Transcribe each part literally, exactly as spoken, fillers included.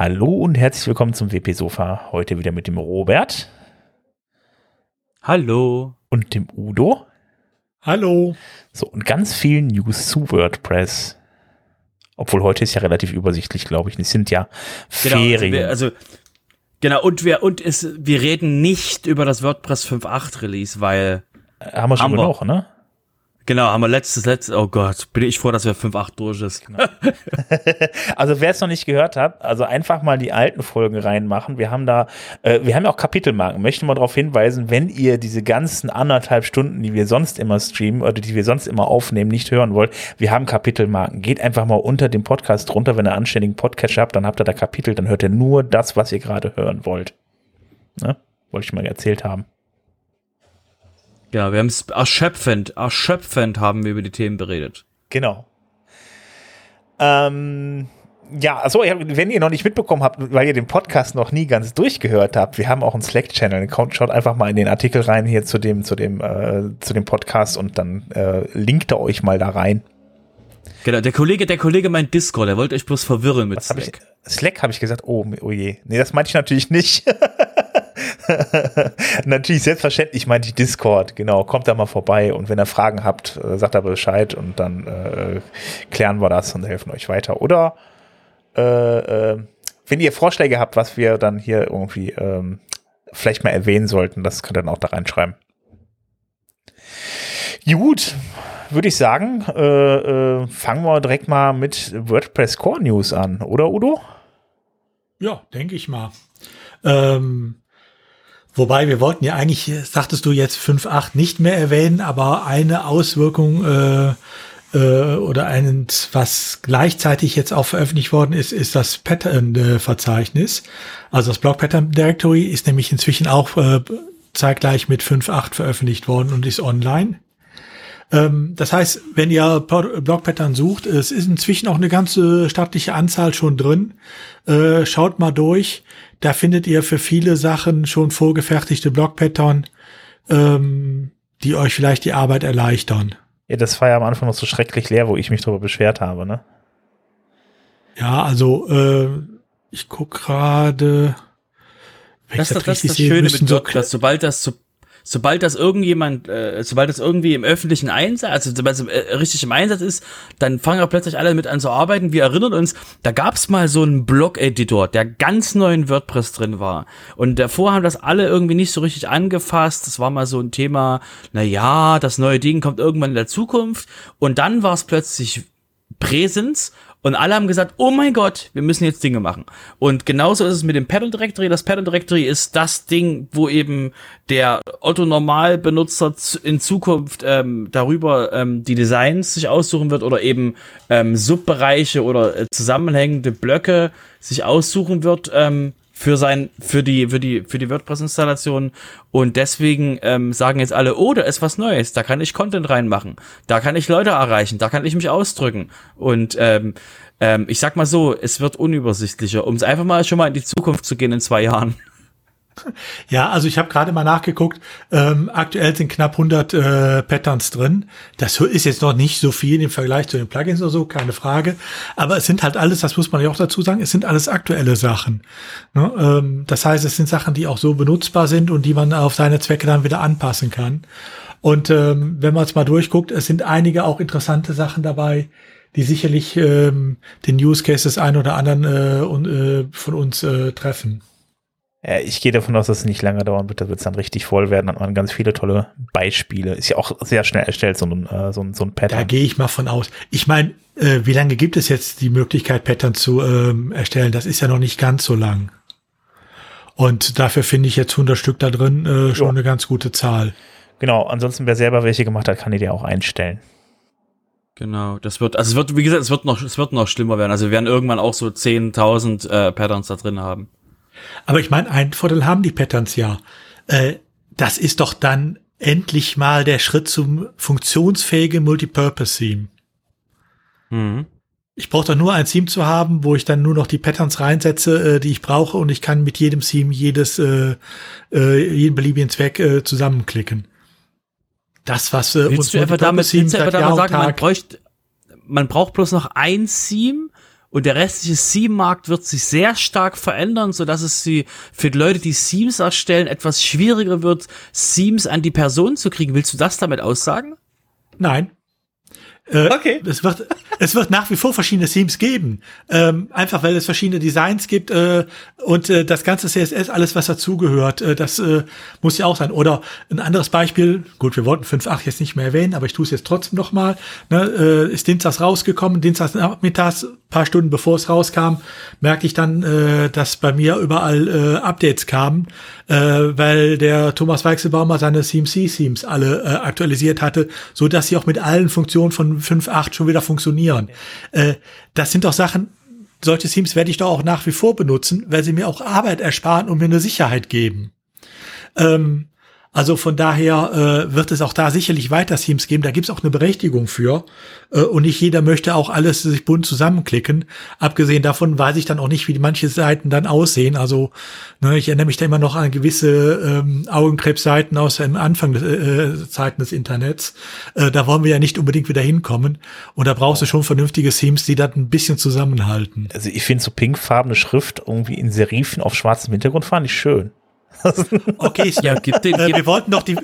Hallo und herzlich willkommen zum W P-Sofa. Heute wieder mit dem Robert. Hallo. Und dem Udo. Hallo. So, und ganz viel News zu WordPress. Obwohl heute ist ja relativ übersichtlich, glaube ich. Es sind ja genau, Ferien. Wir, also, genau, und, wir, und es, wir reden nicht über das WordPress fünf Punkt acht Release, weil Haben wir schon noch, ne? Genau, haben wir letztes, letztes, oh Gott, bin ich froh, dass wir fünf Punkt acht durch ist. Genau. Also wer es noch nicht gehört hat, also einfach mal die alten Folgen reinmachen. Wir haben da, äh, wir haben ja auch Kapitelmarken, möchten mal darauf hinweisen, wenn ihr diese ganzen anderthalb Stunden, die wir sonst immer streamen oder die wir sonst immer aufnehmen, nicht hören wollt, wir haben Kapitelmarken. Geht einfach mal unter dem Podcast runter, wenn ihr einen anständigen Podcast habt, dann habt ihr da Kapitel, dann hört ihr nur das, was ihr gerade hören wollt. Ne? Wollte ich mal erzählt haben. Ja, wir haben es erschöpfend, erschöpfend haben wir über die Themen beredet. Genau. Ähm, ja, achso, wenn ihr noch nicht mitbekommen habt, weil ihr den Podcast noch nie ganz durchgehört habt, wir haben auch einen Slack-Channel-Account, schaut einfach mal in den Artikel rein hier zu dem, zu dem, äh, zu dem Podcast und dann äh, linkt er euch mal da rein. Genau, der Kollege, der Kollege meint Discord, der wollte euch bloß verwirren mit Was Slack. Hab ich, Slack habe ich gesagt, oh, oh je. Nee, das meinte ich natürlich nicht. Natürlich, selbstverständlich meinte ich Discord, genau, kommt da mal vorbei und wenn ihr Fragen habt, sagt da Bescheid und dann äh, klären wir das und helfen euch weiter. Oder äh, äh, wenn ihr Vorschläge habt, was wir dann hier irgendwie ähm, vielleicht mal erwähnen sollten, das könnt ihr dann auch da reinschreiben. Gut, würde ich sagen, äh, äh, fangen wir direkt mal mit WordPress Core News an, oder Udo? Ja, denke ich mal. Ähm Wobei, wir wollten ja eigentlich, sagtest du jetzt fünf Punkt acht nicht mehr erwähnen, aber eine Auswirkung äh, äh, oder ein, was gleichzeitig jetzt auch veröffentlicht worden ist, ist das Pattern-Verzeichnis. Also das Blog-Pattern-Directory ist nämlich inzwischen auch äh, zeitgleich mit fünf Punkt acht veröffentlicht worden und ist online. Ähm, das heißt, wenn ihr Blog-Pattern sucht, es ist inzwischen auch eine ganze stattliche Anzahl schon drin. Äh, schaut mal durch. Da findet ihr für viele Sachen schon vorgefertigte Blog-Pattern, ähm, die euch vielleicht die Arbeit erleichtern. Ja, das war ja am Anfang noch so schrecklich leer, wo ich mich darüber beschwert habe, ne? Ja, also äh, ich guck gerade. Das ist das, das Schöne mit WordPress, so sobald das so, sobald das irgendjemand, äh, sobald das irgendwie im öffentlichen Einsatz, also sobald es äh, richtig im Einsatz ist, dann fangen auch plötzlich alle mit an zu arbeiten. Wir erinnern uns, da gab es mal so einen Blog-Editor, der ganz neu in WordPress drin war. Und davor haben das alle irgendwie nicht so richtig angefasst. Das war mal so ein Thema, na ja, das neue Ding kommt irgendwann in der Zukunft. Und dann war es plötzlich Präsenz. Und alle haben gesagt, oh mein Gott, wir müssen jetzt Dinge machen. Und genauso ist es mit dem Pattern Directory. Das Pattern Directory ist das Ding, wo eben der Otto-Normal-Benutzer in Zukunft ähm, darüber ähm, die Designs sich aussuchen wird oder eben ähm, Subbereiche oder äh, zusammenhängende Blöcke sich aussuchen wird ähm, für sein, für die, für die, für die WordPress-Installation. Und deswegen ähm, sagen jetzt alle, oh, da ist was Neues, da kann ich Content reinmachen, da kann ich Leute erreichen, da kann ich mich ausdrücken. Und ähm, ähm, ich sag mal so, es wird unübersichtlicher, um es einfach mal schon mal in die Zukunft zu gehen in zwei Jahren. Ja, also ich habe gerade mal nachgeguckt, ähm, aktuell sind knapp hundert äh, Patterns drin. Das ist jetzt noch nicht so viel im Vergleich zu den Plugins oder so, keine Frage. Aber es sind halt alles, das muss man ja auch dazu sagen, es sind alles aktuelle Sachen. Ne? Ähm, das heißt, es sind Sachen, die auch so benutzbar sind und die man auf seine Zwecke dann wieder anpassen kann. Und ähm, wenn man es mal durchguckt, es sind einige auch interessante Sachen dabei, die sicherlich ähm, den Use Case des einen oder anderen äh, und, äh, von uns äh, treffen. Ich gehe davon aus, dass es nicht lange dauern wird, da wird es dann richtig voll werden, hat man ganz viele tolle Beispiele. Ist ja auch sehr schnell erstellt, so ein, so ein, so ein Pattern. Da gehe ich mal von aus. Ich meine, äh, wie lange gibt es jetzt die Möglichkeit, Pattern zu ähm, erstellen? Das ist ja noch nicht ganz so lang. Und dafür finde ich jetzt hundert Stück da drin äh, schon jo. eine ganz gute Zahl. Genau, ansonsten, wer selber welche gemacht hat, kann die dir auch einstellen. Genau, das wird, also es wird, wie gesagt, es wird noch, es wird noch schlimmer werden. Also wir werden irgendwann auch so zehntausend äh, Patterns da drin haben. Aber ich meine, einen Vorteil haben die Patterns ja. Äh, das ist doch dann endlich mal der Schritt zum funktionsfähigen Multipurpose-Theme. Mhm. Ich brauche doch nur ein Theme zu haben, wo ich dann nur noch die Patterns reinsetze, äh, die ich brauche, und ich kann mit jedem Theme jedes, äh, äh, jeden beliebigen Zweck äh, zusammenklicken. Das, was äh, uns Multipurpose-Theme sagt, ja, und Tag. Man bräuchte, man braucht bloß noch ein Theme, Und der restliche Theme-Markt wird sich sehr stark verändern, sodass es die, für die Leute, die Themes erstellen, etwas schwieriger wird, Themes an die Person zu kriegen. Willst du das damit aussagen? Nein. Äh, okay. Es wird, es wird nach wie vor verschiedene Themes geben. Ähm, einfach, weil es verschiedene Designs gibt äh, und äh, das ganze C S S, alles, was dazugehört, äh, das äh, muss ja auch sein. Oder ein anderes Beispiel, gut, wir wollten fünf Punkt acht jetzt nicht mehr erwähnen, aber ich tue es jetzt trotzdem noch mal. Ne, äh, ist dienstags rausgekommen, dienstags nachmittags, paar Stunden bevor es rauskam, merkte ich dann, äh, dass bei mir überall äh, Updates kamen, äh, weil der Thomas Weichselbaumer seine C M C-Themes alle äh, aktualisiert hatte, so dass sie auch mit allen Funktionen von fünf Punkt acht schon wieder funktionieren. Okay. Äh, das sind doch Sachen, solche Themes werde ich doch auch nach wie vor benutzen, weil sie mir auch Arbeit ersparen und mir eine Sicherheit geben. Ähm, Also von daher äh, wird es auch da sicherlich weiter Themes geben. Da gibt es auch eine Berechtigung für. Äh, und nicht jeder möchte auch alles sich bunt zusammenklicken. Abgesehen davon weiß ich dann auch nicht, wie manche Seiten dann aussehen. Also ne, ich erinnere mich da immer noch an gewisse ähm, Augenkrebsseiten aus dem Anfang des, äh, Zeiten des Internets. Äh, da wollen wir ja nicht unbedingt wieder hinkommen. Und da brauchst du schon vernünftige Themes, die das ein bisschen zusammenhalten. Also ich finde so pinkfarbene Schrift irgendwie in Serifen auf schwarzem Hintergrund fand ich schön. Okay, ja, gibt den, äh, wir wollten doch die,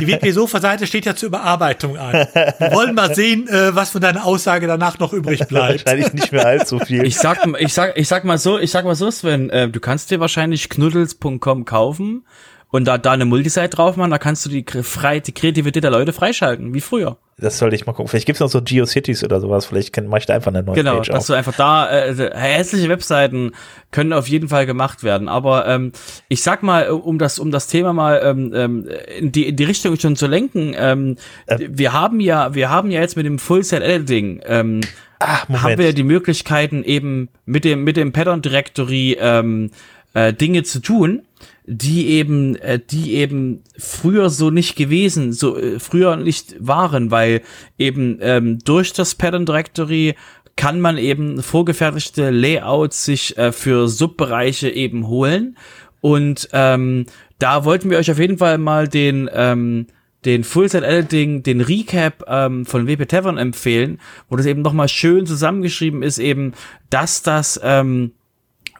die W P-Sofa-Seite steht ja zur Überarbeitung an. Wir wollen mal sehen, äh, was von deiner Aussage danach noch übrig bleibt. Wahrscheinlich nicht mehr allzu viel. Ich sag, ich sag, ich sag mal so, ich sag mal so, Sven, äh, du kannst dir wahrscheinlich knuddels Punkt com kaufen und da, da eine Multisite drauf machen, da kannst du die, frei, die Kreativität der Leute freischalten, wie früher. Das sollte ich mal gucken. Vielleicht gibt's noch so GeoCities oder sowas. Vielleicht mache ich da einfach eine neue genau, Page auf. Genau, dass du einfach da, äh, hässliche Webseiten können auf jeden Fall gemacht werden. Aber ähm, ich sag mal, um das um das Thema mal ähm, in, die, in die Richtung schon zu lenken, ähm, ähm. wir haben ja wir haben ja jetzt mit dem Full Cell Editing ähm, Ach, haben wir die Möglichkeiten eben mit dem mit dem Pattern Directory ähm, äh, Dinge zu tun, die eben äh, die eben früher so nicht gewesen, so äh, früher nicht waren, weil eben ähm, durch das Pattern Directory kann man eben vorgefertigte Layouts sich äh, für Subbereiche eben holen und ähm, da wollten wir euch auf jeden Fall mal den ähm, den Full-Set Editing, den Recap ähm, von W P Tavern empfehlen, wo das eben nochmal schön zusammengeschrieben ist, eben dass das ähm,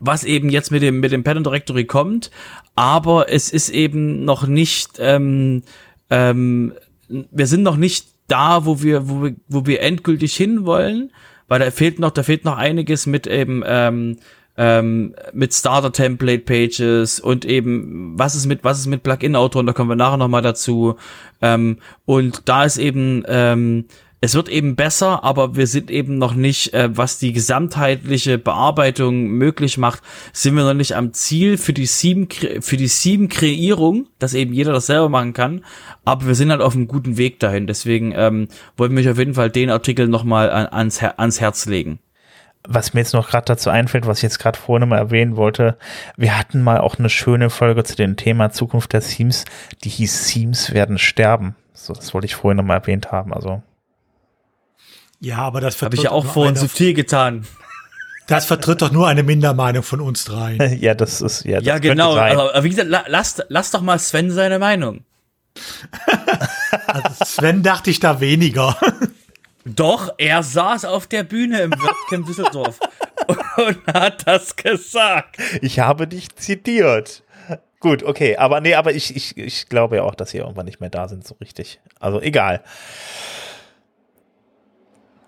was eben jetzt mit dem mit dem Pattern Directory kommt, aber es ist eben noch nicht, ähm, ähm, wir sind noch nicht da, wo wir wo wir wo wir endgültig hinwollen, weil da fehlt noch da fehlt noch einiges mit eben ähm, ähm, mit Starter Template Pages und eben was ist mit was ist mit Plugin Autoren, da kommen wir nachher noch mal dazu ähm, und da ist eben ähm, es wird eben besser, aber wir sind eben noch nicht, äh, was die gesamtheitliche Bearbeitung möglich macht, sind wir noch nicht am Ziel für die Theme, für die Theme-Kreierung, dass eben jeder das selber machen kann, aber wir sind halt auf einem guten Weg dahin, deswegen ähm, wollen wir euch auf jeden Fall den Artikel nochmal an, ans, ans Herz legen. Was mir jetzt noch gerade dazu einfällt, was ich jetzt gerade vorhin mal erwähnen wollte, wir hatten mal auch eine schöne Folge zu dem Thema Zukunft der Themes, die hieß Themes werden sterben, so, das wollte ich vorhin nochmal erwähnt haben, also ja, aber das habe ich ja auch vorhin zu viel getan. Das vertritt doch nur eine Mindermeinung von uns dreien. Ja, das ist ja. Das ja, genau. Aber wie gesagt, lass, lass doch mal Sven seine Meinung. Also Sven dachte ich da weniger. Doch, er saß auf der Bühne im WordCamp Düsseldorf und hat das gesagt. Ich habe dich zitiert. Gut, okay, aber nee, aber ich ich ich glaube ja auch, dass sie irgendwann nicht mehr da sind so richtig. Also egal.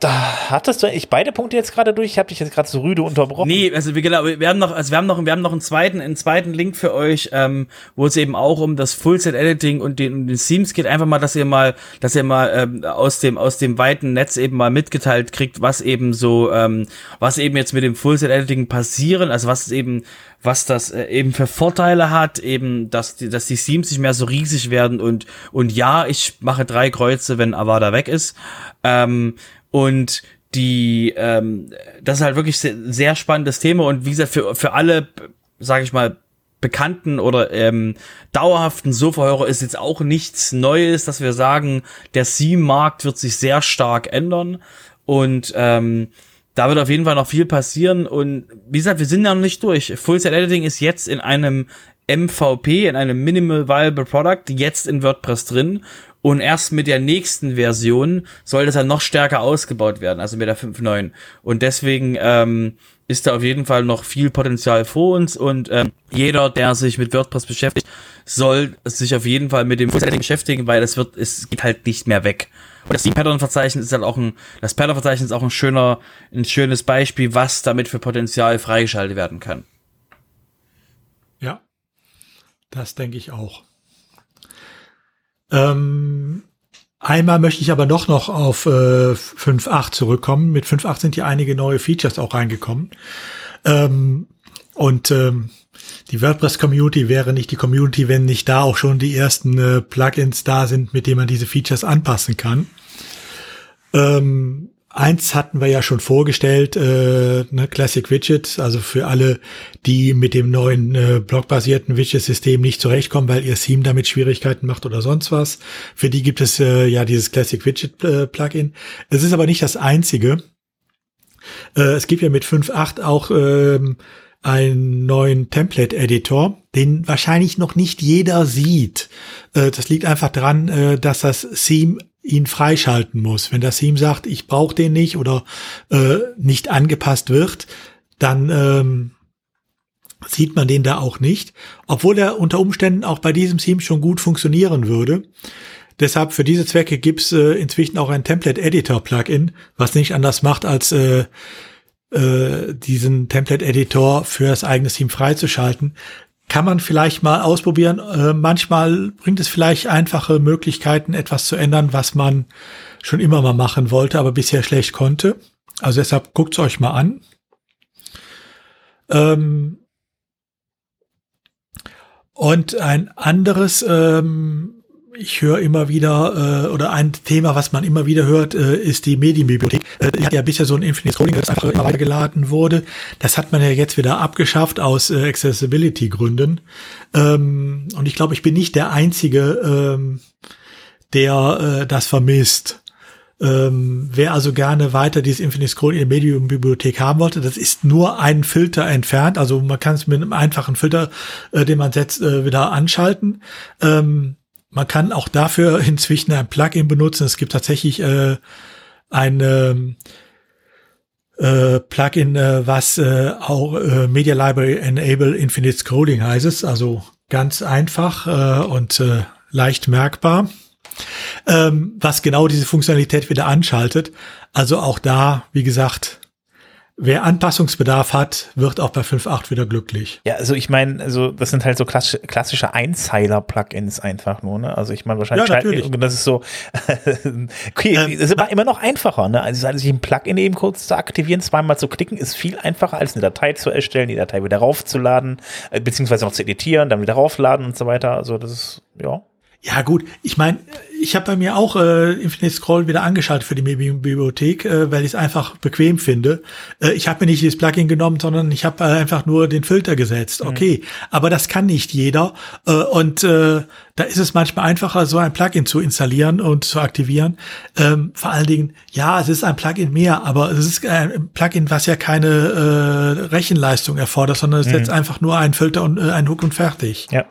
Da hattest du eigentlich beide Punkte jetzt gerade durch. Ich habe dich jetzt gerade so rüde unterbrochen. Nee, also wir, genau, wir haben noch, also wir haben noch, wir haben noch einen zweiten, einen zweiten Link für euch, ähm, wo es eben auch um das Full-Set-Editing und den, um den Themes geht. Einfach mal, dass ihr mal, dass ihr mal ähm, aus dem aus dem weiten Netz eben mal mitgeteilt kriegt, was eben so, ähm, was eben jetzt mit dem Full-Set-Editing passieren, also was eben, was das äh, eben für Vorteile hat, eben, dass die, dass die Themes nicht mehr so riesig werden und und ja, ich mache drei Kreuze, wenn Avada weg ist. Ähm, Und die, ähm, das ist halt wirklich sehr, sehr spannendes Thema und wie gesagt, für, für alle, sage ich mal, bekannten oder ähm, dauerhaften Sofa-Hörer ist jetzt auch nichts Neues, dass wir sagen, der Theme-Markt wird sich sehr stark ändern und ähm, da wird auf jeden Fall noch viel passieren und wie gesagt, wir sind ja noch nicht durch. Full-Set-Editing ist jetzt in einem M V P, in einem Minimal Viable Product, jetzt in WordPress drin. Und erst mit der nächsten Version soll das dann noch stärker ausgebaut werden, also mit der fünf Punkt neun. Und deswegen ähm, ist da auf jeden Fall noch viel Potenzial vor uns. Und ähm, jeder, der sich mit WordPress beschäftigt, soll sich auf jeden Fall mit dem Fullsetting beschäftigen, weil das wird, es geht halt nicht mehr weg. Und das Pattern-Verzeichnis ist halt auch ein, das Pattern-Verzeichnis ist auch ein schöner, ein schönes Beispiel, was damit für Potenzial freigeschaltet werden kann. Ja, das denke ich auch. Ähm, einmal möchte ich aber doch noch auf äh, fünf Punkt acht zurückkommen. Mit fünf Punkt acht sind ja einige neue Features auch reingekommen. Ähm, und ähm, die WordPress-Community wäre nicht die Community, wenn nicht da auch schon die ersten äh, Plugins da sind, mit denen man diese Features anpassen kann. Ähm, eins hatten wir ja schon vorgestellt, äh, ne, Classic Widgets, also für alle, die mit dem neuen äh, blockbasierten Widget-System nicht zurechtkommen, weil ihr Theme damit Schwierigkeiten macht oder sonst was. Für die gibt es äh, ja dieses Classic Widget-Plugin. Äh, es ist aber nicht das einzige. Äh, es gibt ja mit fünf Punkt acht auch ähm, einen neuen Template-Editor, den wahrscheinlich noch nicht jeder sieht. Das liegt einfach daran, dass das Theme ihn freischalten muss. Wenn das Theme sagt, ich brauche den nicht oder nicht angepasst wird, dann sieht man den da auch nicht, obwohl er unter Umständen auch bei diesem Theme schon gut funktionieren würde. Deshalb für diese Zwecke gibt's inzwischen auch ein Template-Editor-Plugin, was nicht anders macht als diesen Template-Editor für das eigene Theme freizuschalten. Kann man vielleicht mal ausprobieren. Äh, manchmal bringt es vielleicht einfache Möglichkeiten, etwas zu ändern, was man schon immer mal machen wollte, aber bisher schlecht konnte. Also deshalb guckt's euch mal an. Ähm Und ein anderes, ähm, ich höre immer wieder, äh, oder ein Thema, was man immer wieder hört, äh, ist die Medienbibliothek. Äh, die hat ja bisher so ein Infinite Scrolling, das einfach immer weitergeladen wurde. Das hat man ja jetzt wieder abgeschafft aus äh, Accessibility-Gründen. Ähm, und ich glaube, ich bin nicht der Einzige, ähm, der äh, das vermisst. Ähm, wer also gerne weiter dieses Infinite Scroll in der Medium-Bibliothek haben wollte, das ist nur ein Filter entfernt. Also man kann es mit einem einfachen Filter, äh, den man setzt, äh, wieder anschalten. Ähm, Man kann auch dafür inzwischen ein Plugin benutzen. Es gibt tatsächlich äh, ein äh, Plugin, äh, was äh, auch äh, Media Library Enable Infinite Scrolling heißt es. Also ganz einfach äh, und äh, leicht merkbar, ähm, was genau diese Funktionalität wieder anschaltet. Also auch da, wie gesagt, wer Anpassungsbedarf hat, wird auch bei fünf Punkt acht wieder glücklich. Ja, also ich meine, also das sind halt so klassische, klassische Einzeiler-Plugins einfach nur, ne? Also ich meine wahrscheinlich, ja, natürlich. Das ist so, okay, ähm, das ist aber immer noch einfacher, ne? Also sich ein Plugin eben kurz zu aktivieren, zweimal zu klicken, ist viel einfacher als eine Datei zu erstellen, die Datei wieder raufzuladen, beziehungsweise noch zu editieren, dann wieder raufladen und so weiter. Also das ist, ja. Ja gut, ich meine, ich habe bei mir auch äh, Infinite Scroll wieder angeschaltet für die Bibliothek, äh, weil ich es einfach bequem finde. Äh, ich habe mir nicht dieses Plugin genommen, sondern ich habe äh, einfach nur den Filter gesetzt. Okay, mhm. Aber das kann nicht jeder. Äh, und äh, da ist es manchmal einfacher, so ein Plugin zu installieren und zu aktivieren. Ähm, vor allen Dingen, ja, es ist ein Plugin mehr, aber es ist ein Plugin, was ja keine äh, Rechenleistung erfordert, sondern es mhm. setzt einfach nur einen Filter und äh, einen Hook und fertig. Ja.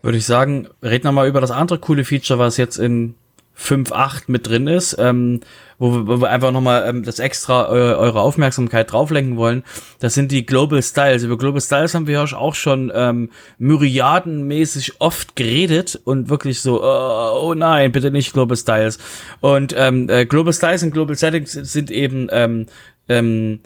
Würde ich sagen, reden wir mal über das andere coole Feature, was jetzt in fünf Punkt acht mit drin ist, ähm, wo, wo wir einfach nochmal ähm, das extra eu, eure Aufmerksamkeit drauf lenken wollen. Das sind die Global Styles. Über Global Styles haben wir ja auch schon ähm, myriadenmäßig oft geredet und wirklich so, oh, oh nein, bitte nicht Global Styles. Und ähm, äh, Global Styles und Global Settings sind eben ähm, ähm,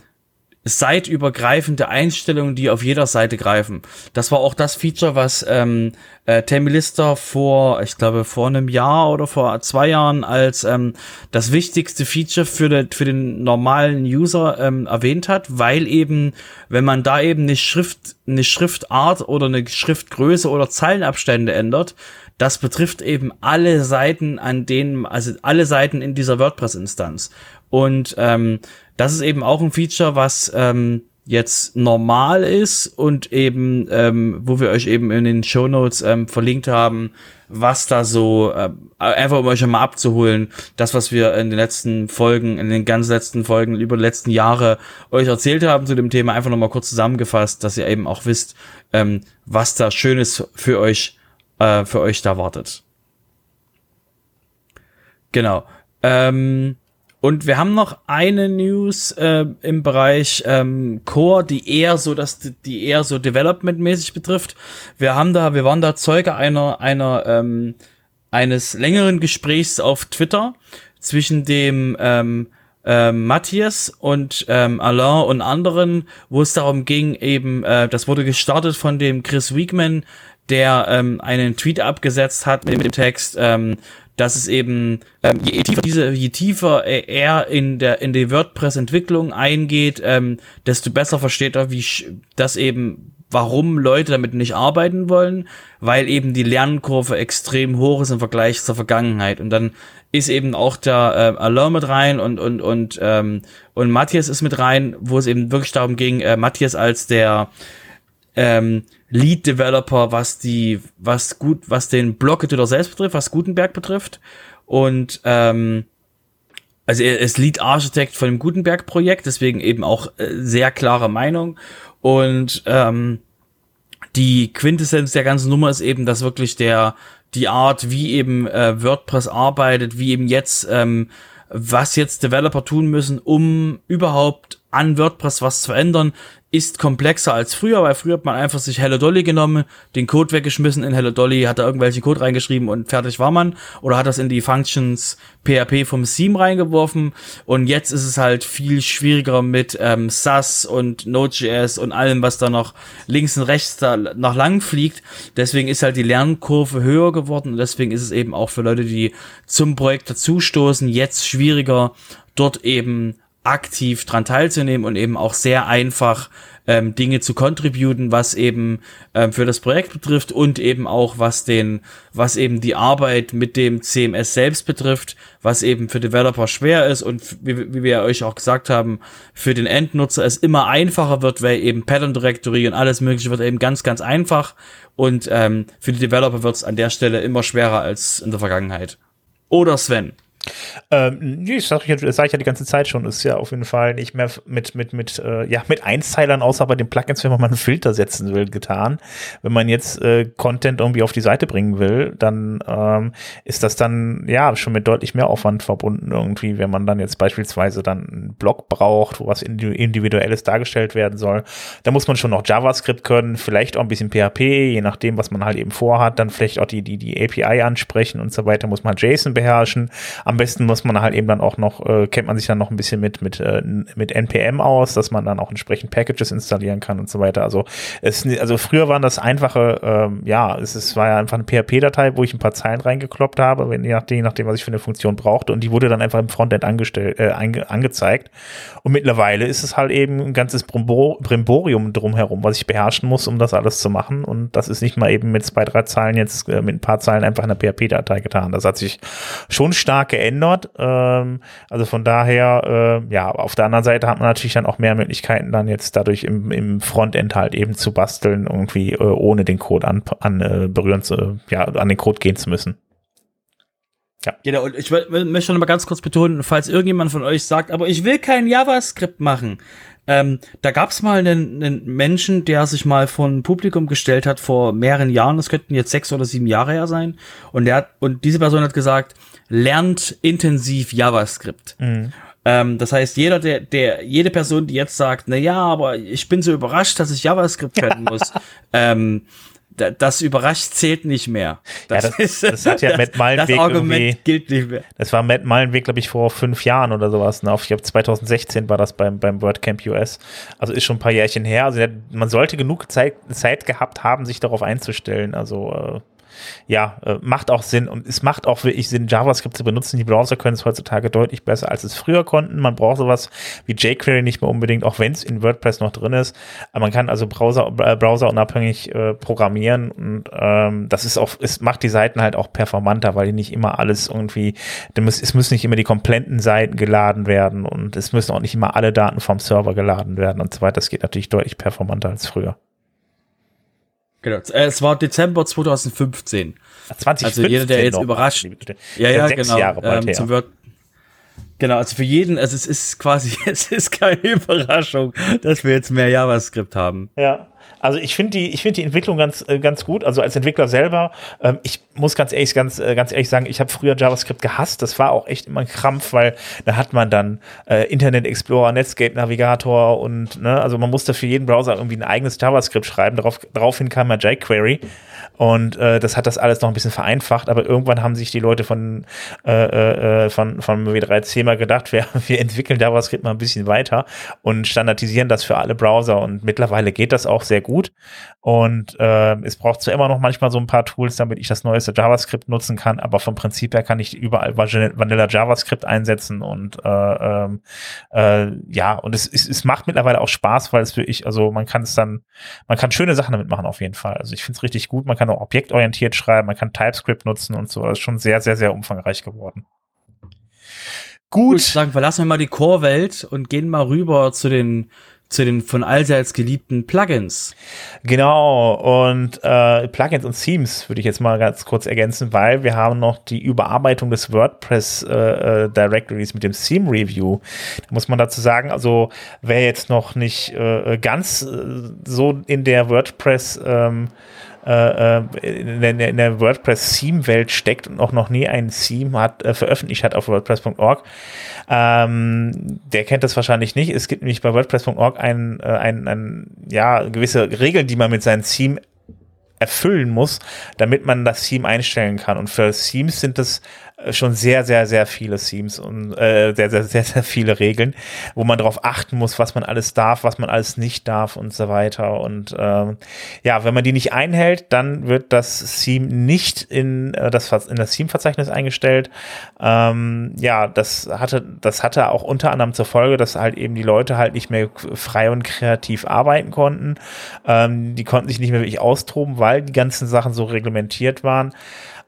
seitübergreifende Einstellungen, die auf jeder Seite greifen. Das war auch das Feature, was ähm, äh, Tamilister vor, ich glaube, vor einem Jahr oder vor zwei Jahren als ähm, das wichtigste Feature für, de, für den normalen User ähm, erwähnt hat, weil eben, wenn man da eben eine Schrift, eine Schriftart oder eine Schriftgröße oder Zeilenabstände ändert, das betrifft eben alle Seiten, an denen, also alle Seiten in dieser WordPress-Instanz. Und ähm, das ist eben auch ein Feature, was ähm, jetzt normal ist und eben, ähm, wo wir euch eben in den Shownotes ähm, verlinkt haben, was da so, äh, einfach um euch mal abzuholen, das, was wir in den letzten Folgen, in den ganz letzten Folgen über die letzten Jahre euch erzählt haben zu dem Thema, einfach nochmal kurz zusammengefasst, dass ihr eben auch wisst, ähm, was da Schönes für euch, äh, für euch da wartet. Genau. Ähm, und wir haben noch eine News äh, im Bereich ähm, Core, die eher so, dass die eher so developmentmäßig betrifft. Wir haben da, wir waren da Zeuge einer einer ähm, eines längeren Gesprächs auf Twitter zwischen dem ähm, äh, Matthias und ähm, Alain und anderen, wo es darum ging, eben äh, das wurde gestartet von dem Chris Weekman, der ähm, einen Tweet abgesetzt hat mit dem Text. Ähm, dass es eben, ähm, je tiefer diese, je tiefer er in der, in die WordPress-Entwicklung eingeht, ähm, desto besser versteht er, wie, das eben, warum Leute damit nicht arbeiten wollen, weil eben die Lernkurve extrem hoch ist im Vergleich zur Vergangenheit. Und dann ist eben auch der, äh, Alain mit rein und, und, und, ähm, und Matthias ist mit rein, wo es eben wirklich darum ging, äh, Matthias als der, ähm, Lead Developer, was die, was gut, was den Blockeditor selbst betrifft, was Gutenberg betrifft. Und, ähm, also er ist Lead Architect von dem Gutenberg-Projekt, deswegen eben auch äh, sehr klare Meinung. Und, ähm, die Quintessenz der ganzen Nummer ist eben, dass wirklich der, die Art, wie eben äh, WordPress arbeitet, wie eben jetzt, ähm, was jetzt Developer tun müssen, um überhaupt an WordPress was zu ändern, ist komplexer als früher, weil früher hat man einfach sich Hello Dolly genommen, den Code weggeschmissen in Hello Dolly, hat da irgendwelchen Code reingeschrieben und fertig war man, oder hat das in die Functions P H P vom Theme reingeworfen, und jetzt ist es halt viel schwieriger mit ähm, S A S und Node.js und allem, was da noch links und rechts da nach lang fliegt, deswegen ist halt die Lernkurve höher geworden und deswegen ist es eben auch für Leute, die zum Projekt dazustoßen, jetzt schwieriger, dort eben aktiv dran teilzunehmen und eben auch sehr einfach ähm, Dinge zu contributen, was eben ähm, für das Projekt betrifft und eben auch was den, was eben die Arbeit mit dem C M S selbst betrifft, was eben für Developer schwer ist und wie, wie wir euch auch gesagt haben, für den Endnutzer es immer einfacher wird, weil eben Pattern Directory und alles Mögliche wird eben ganz, ganz einfach und ähm, für die Developer wird es an der Stelle immer schwerer als in der Vergangenheit. Oder Sven? Ähm, nee, das sage ich, sag ich ja die ganze Zeit schon, ist ja auf jeden Fall nicht mehr mit mit mit äh, ja mit Einzeilern, außer bei den Plugins, wenn man mal einen Filter setzen will, getan. Wenn man jetzt äh, Content irgendwie auf die Seite bringen will, dann ähm, ist das dann ja schon mit deutlich mehr Aufwand verbunden irgendwie, wenn man dann jetzt beispielsweise dann einen Blog braucht, wo was Individuelles dargestellt werden soll. Da muss man schon noch JavaScript können, vielleicht auch ein bisschen P H P, je nachdem, was man halt eben vorhat, dann vielleicht auch die die die A P I ansprechen und so weiter, muss man JSON beherrschen. Am besten muss man halt eben dann auch noch, äh, kennt man sich dann noch ein bisschen mit mit äh, mit N P M aus, dass man dann auch entsprechend Packages installieren kann und so weiter. Also es also früher waren das einfache, ähm, ja, es, es war ja einfach eine P H P-Datei, wo ich ein paar Zeilen reingekloppt habe, wenn, je nachdem, je nachdem, was ich für eine Funktion brauchte, und die wurde dann einfach im Frontend angestell, äh, ange, angezeigt. Und mittlerweile ist es halt eben ein ganzes Brimborium drumherum, was ich beherrschen muss, um das alles zu machen. Und das ist nicht mal eben mit zwei, drei Zeilen jetzt, äh, mit ein paar Zeilen einfach in der P H P-Datei getan. Das hat sich schon stark geändert. Ändert. Also von daher, ja, auf der anderen Seite hat man natürlich dann auch mehr Möglichkeiten, dann jetzt dadurch im, im Frontend halt eben zu basteln, irgendwie ohne den Code an, an berühren zu, ja, an den Code gehen zu müssen. Ja. Genau, und ich möchte noch mal ganz kurz betonen, falls irgendjemand von euch sagt, aber ich will kein JavaScript machen. Ähm, da gab's mal einen, einen Menschen, der sich mal von Publikum gestellt hat vor mehreren Jahren, das könnten jetzt sechs oder sieben Jahre her sein, und der hat, und diese Person hat gesagt, lernt intensiv JavaScript. Mhm. Ähm, das heißt, jeder, der, der, jede Person, die jetzt sagt, na ja, aber ich bin so überrascht, dass ich JavaScript können muss, ähm, das überrascht zählt nicht mehr. Das, ja, das, ist, das hat ja das, Matt Malenweg das Argument gilt nicht mehr. Das war Matt Malenweg, glaube ich, vor fünf Jahren oder sowas. Ne? Ich glaube, zwanzig sechzehn war das beim, beim WordCamp U S. Also ist schon ein paar Jährchen her. Also man sollte genug Zeit, Zeit gehabt haben, sich darauf einzustellen. Also äh, ja, äh, macht auch Sinn und es macht auch wirklich Sinn, JavaScript zu benutzen. Die Browser können es heutzutage deutlich besser, als es früher konnten. Man braucht sowas wie jQuery nicht mehr unbedingt, auch wenn es in WordPress noch drin ist. Aber man kann also Browser, äh, browserunabhängig äh, programmieren und ähm, das ist auch, es macht die Seiten halt auch performanter, weil die nicht immer alles irgendwie, es müssen nicht immer die kompletten Seiten geladen werden und es müssen auch nicht immer alle Daten vom Server geladen werden und so weiter. Das geht natürlich deutlich performanter als früher. Genau. Es war Dezember zwanzig fünfzehn. zwanzig fünfzehn Also jeder, der jetzt überrascht. Ja, ja, sechs genau. Jahre bald ähm, her. Genau, also für jeden, also es ist quasi, es ist keine Überraschung, dass wir jetzt mehr JavaScript haben. Ja. Also ich finde die, ich finde die Entwicklung ganz, ganz gut. Also als Entwickler selber, ähm, ich muss ganz ehrlich, ganz, ganz ehrlich sagen, ich habe früher JavaScript gehasst. Das war auch echt immer ein Krampf, weil da hat man dann äh, Internet Explorer, Netscape Navigator und ne, also man musste für jeden Browser irgendwie ein eigenes JavaScript schreiben. Darauf, daraufhin kam ja jQuery und äh, das hat das alles noch ein bisschen vereinfacht. Aber irgendwann haben sich die Leute von äh, äh, von von W drei C mal gedacht, wir, wir entwickeln JavaScript mal ein bisschen weiter und standardisieren das für alle Browser. Und mittlerweile geht das auch sehr gut. Gut. Und äh, es braucht zwar immer noch manchmal so ein paar Tools, damit ich das neueste JavaScript nutzen kann, aber vom Prinzip her kann ich überall Vanilla JavaScript einsetzen und äh, äh, ja, und es, es, es macht mittlerweile auch Spaß, weil es wirklich, also man kann es dann, man kann schöne Sachen damit machen auf jeden Fall. Also ich finde es richtig gut, man kann auch objektorientiert schreiben, man kann TypeScript nutzen und so, das ist schon sehr, sehr, sehr umfangreich geworden. Gut. Ich würde sagen, verlassen wir mal die Core-Welt und gehen mal rüber zu den zu den von allseits geliebten Plugins. Genau, und äh, Plugins und Themes würde ich jetzt mal ganz kurz ergänzen, weil wir haben noch die Überarbeitung des WordPress äh, Directories mit dem Theme Review. Da muss man dazu sagen, also wer jetzt noch nicht äh, ganz äh, so in der WordPress ähm, in der WordPress-Theme-Welt steckt und auch noch nie ein Theme hat, äh, veröffentlicht hat auf WordPress Punkt org, ähm, der kennt das wahrscheinlich nicht. Es gibt nämlich bei WordPress Punkt org ein, ein, ein, ja, gewisse Regeln, die man mit seinem Theme erfüllen muss, damit man das Theme einstellen kann. Und für Themes sind das schon sehr, sehr, sehr viele Themes und äh, sehr, sehr, sehr, sehr viele Regeln, wo man darauf achten muss, was man alles darf, was man alles nicht darf und so weiter. Und ähm, ja, wenn man die nicht einhält, dann wird das Theme nicht in äh, das in das Theme-Verzeichnis eingestellt. Ähm, ja, das hatte das hatte auch unter anderem zur Folge, dass halt eben die Leute halt nicht mehr frei und kreativ arbeiten konnten. Ähm, die konnten sich nicht mehr wirklich austoben, weil die ganzen Sachen so reglementiert waren.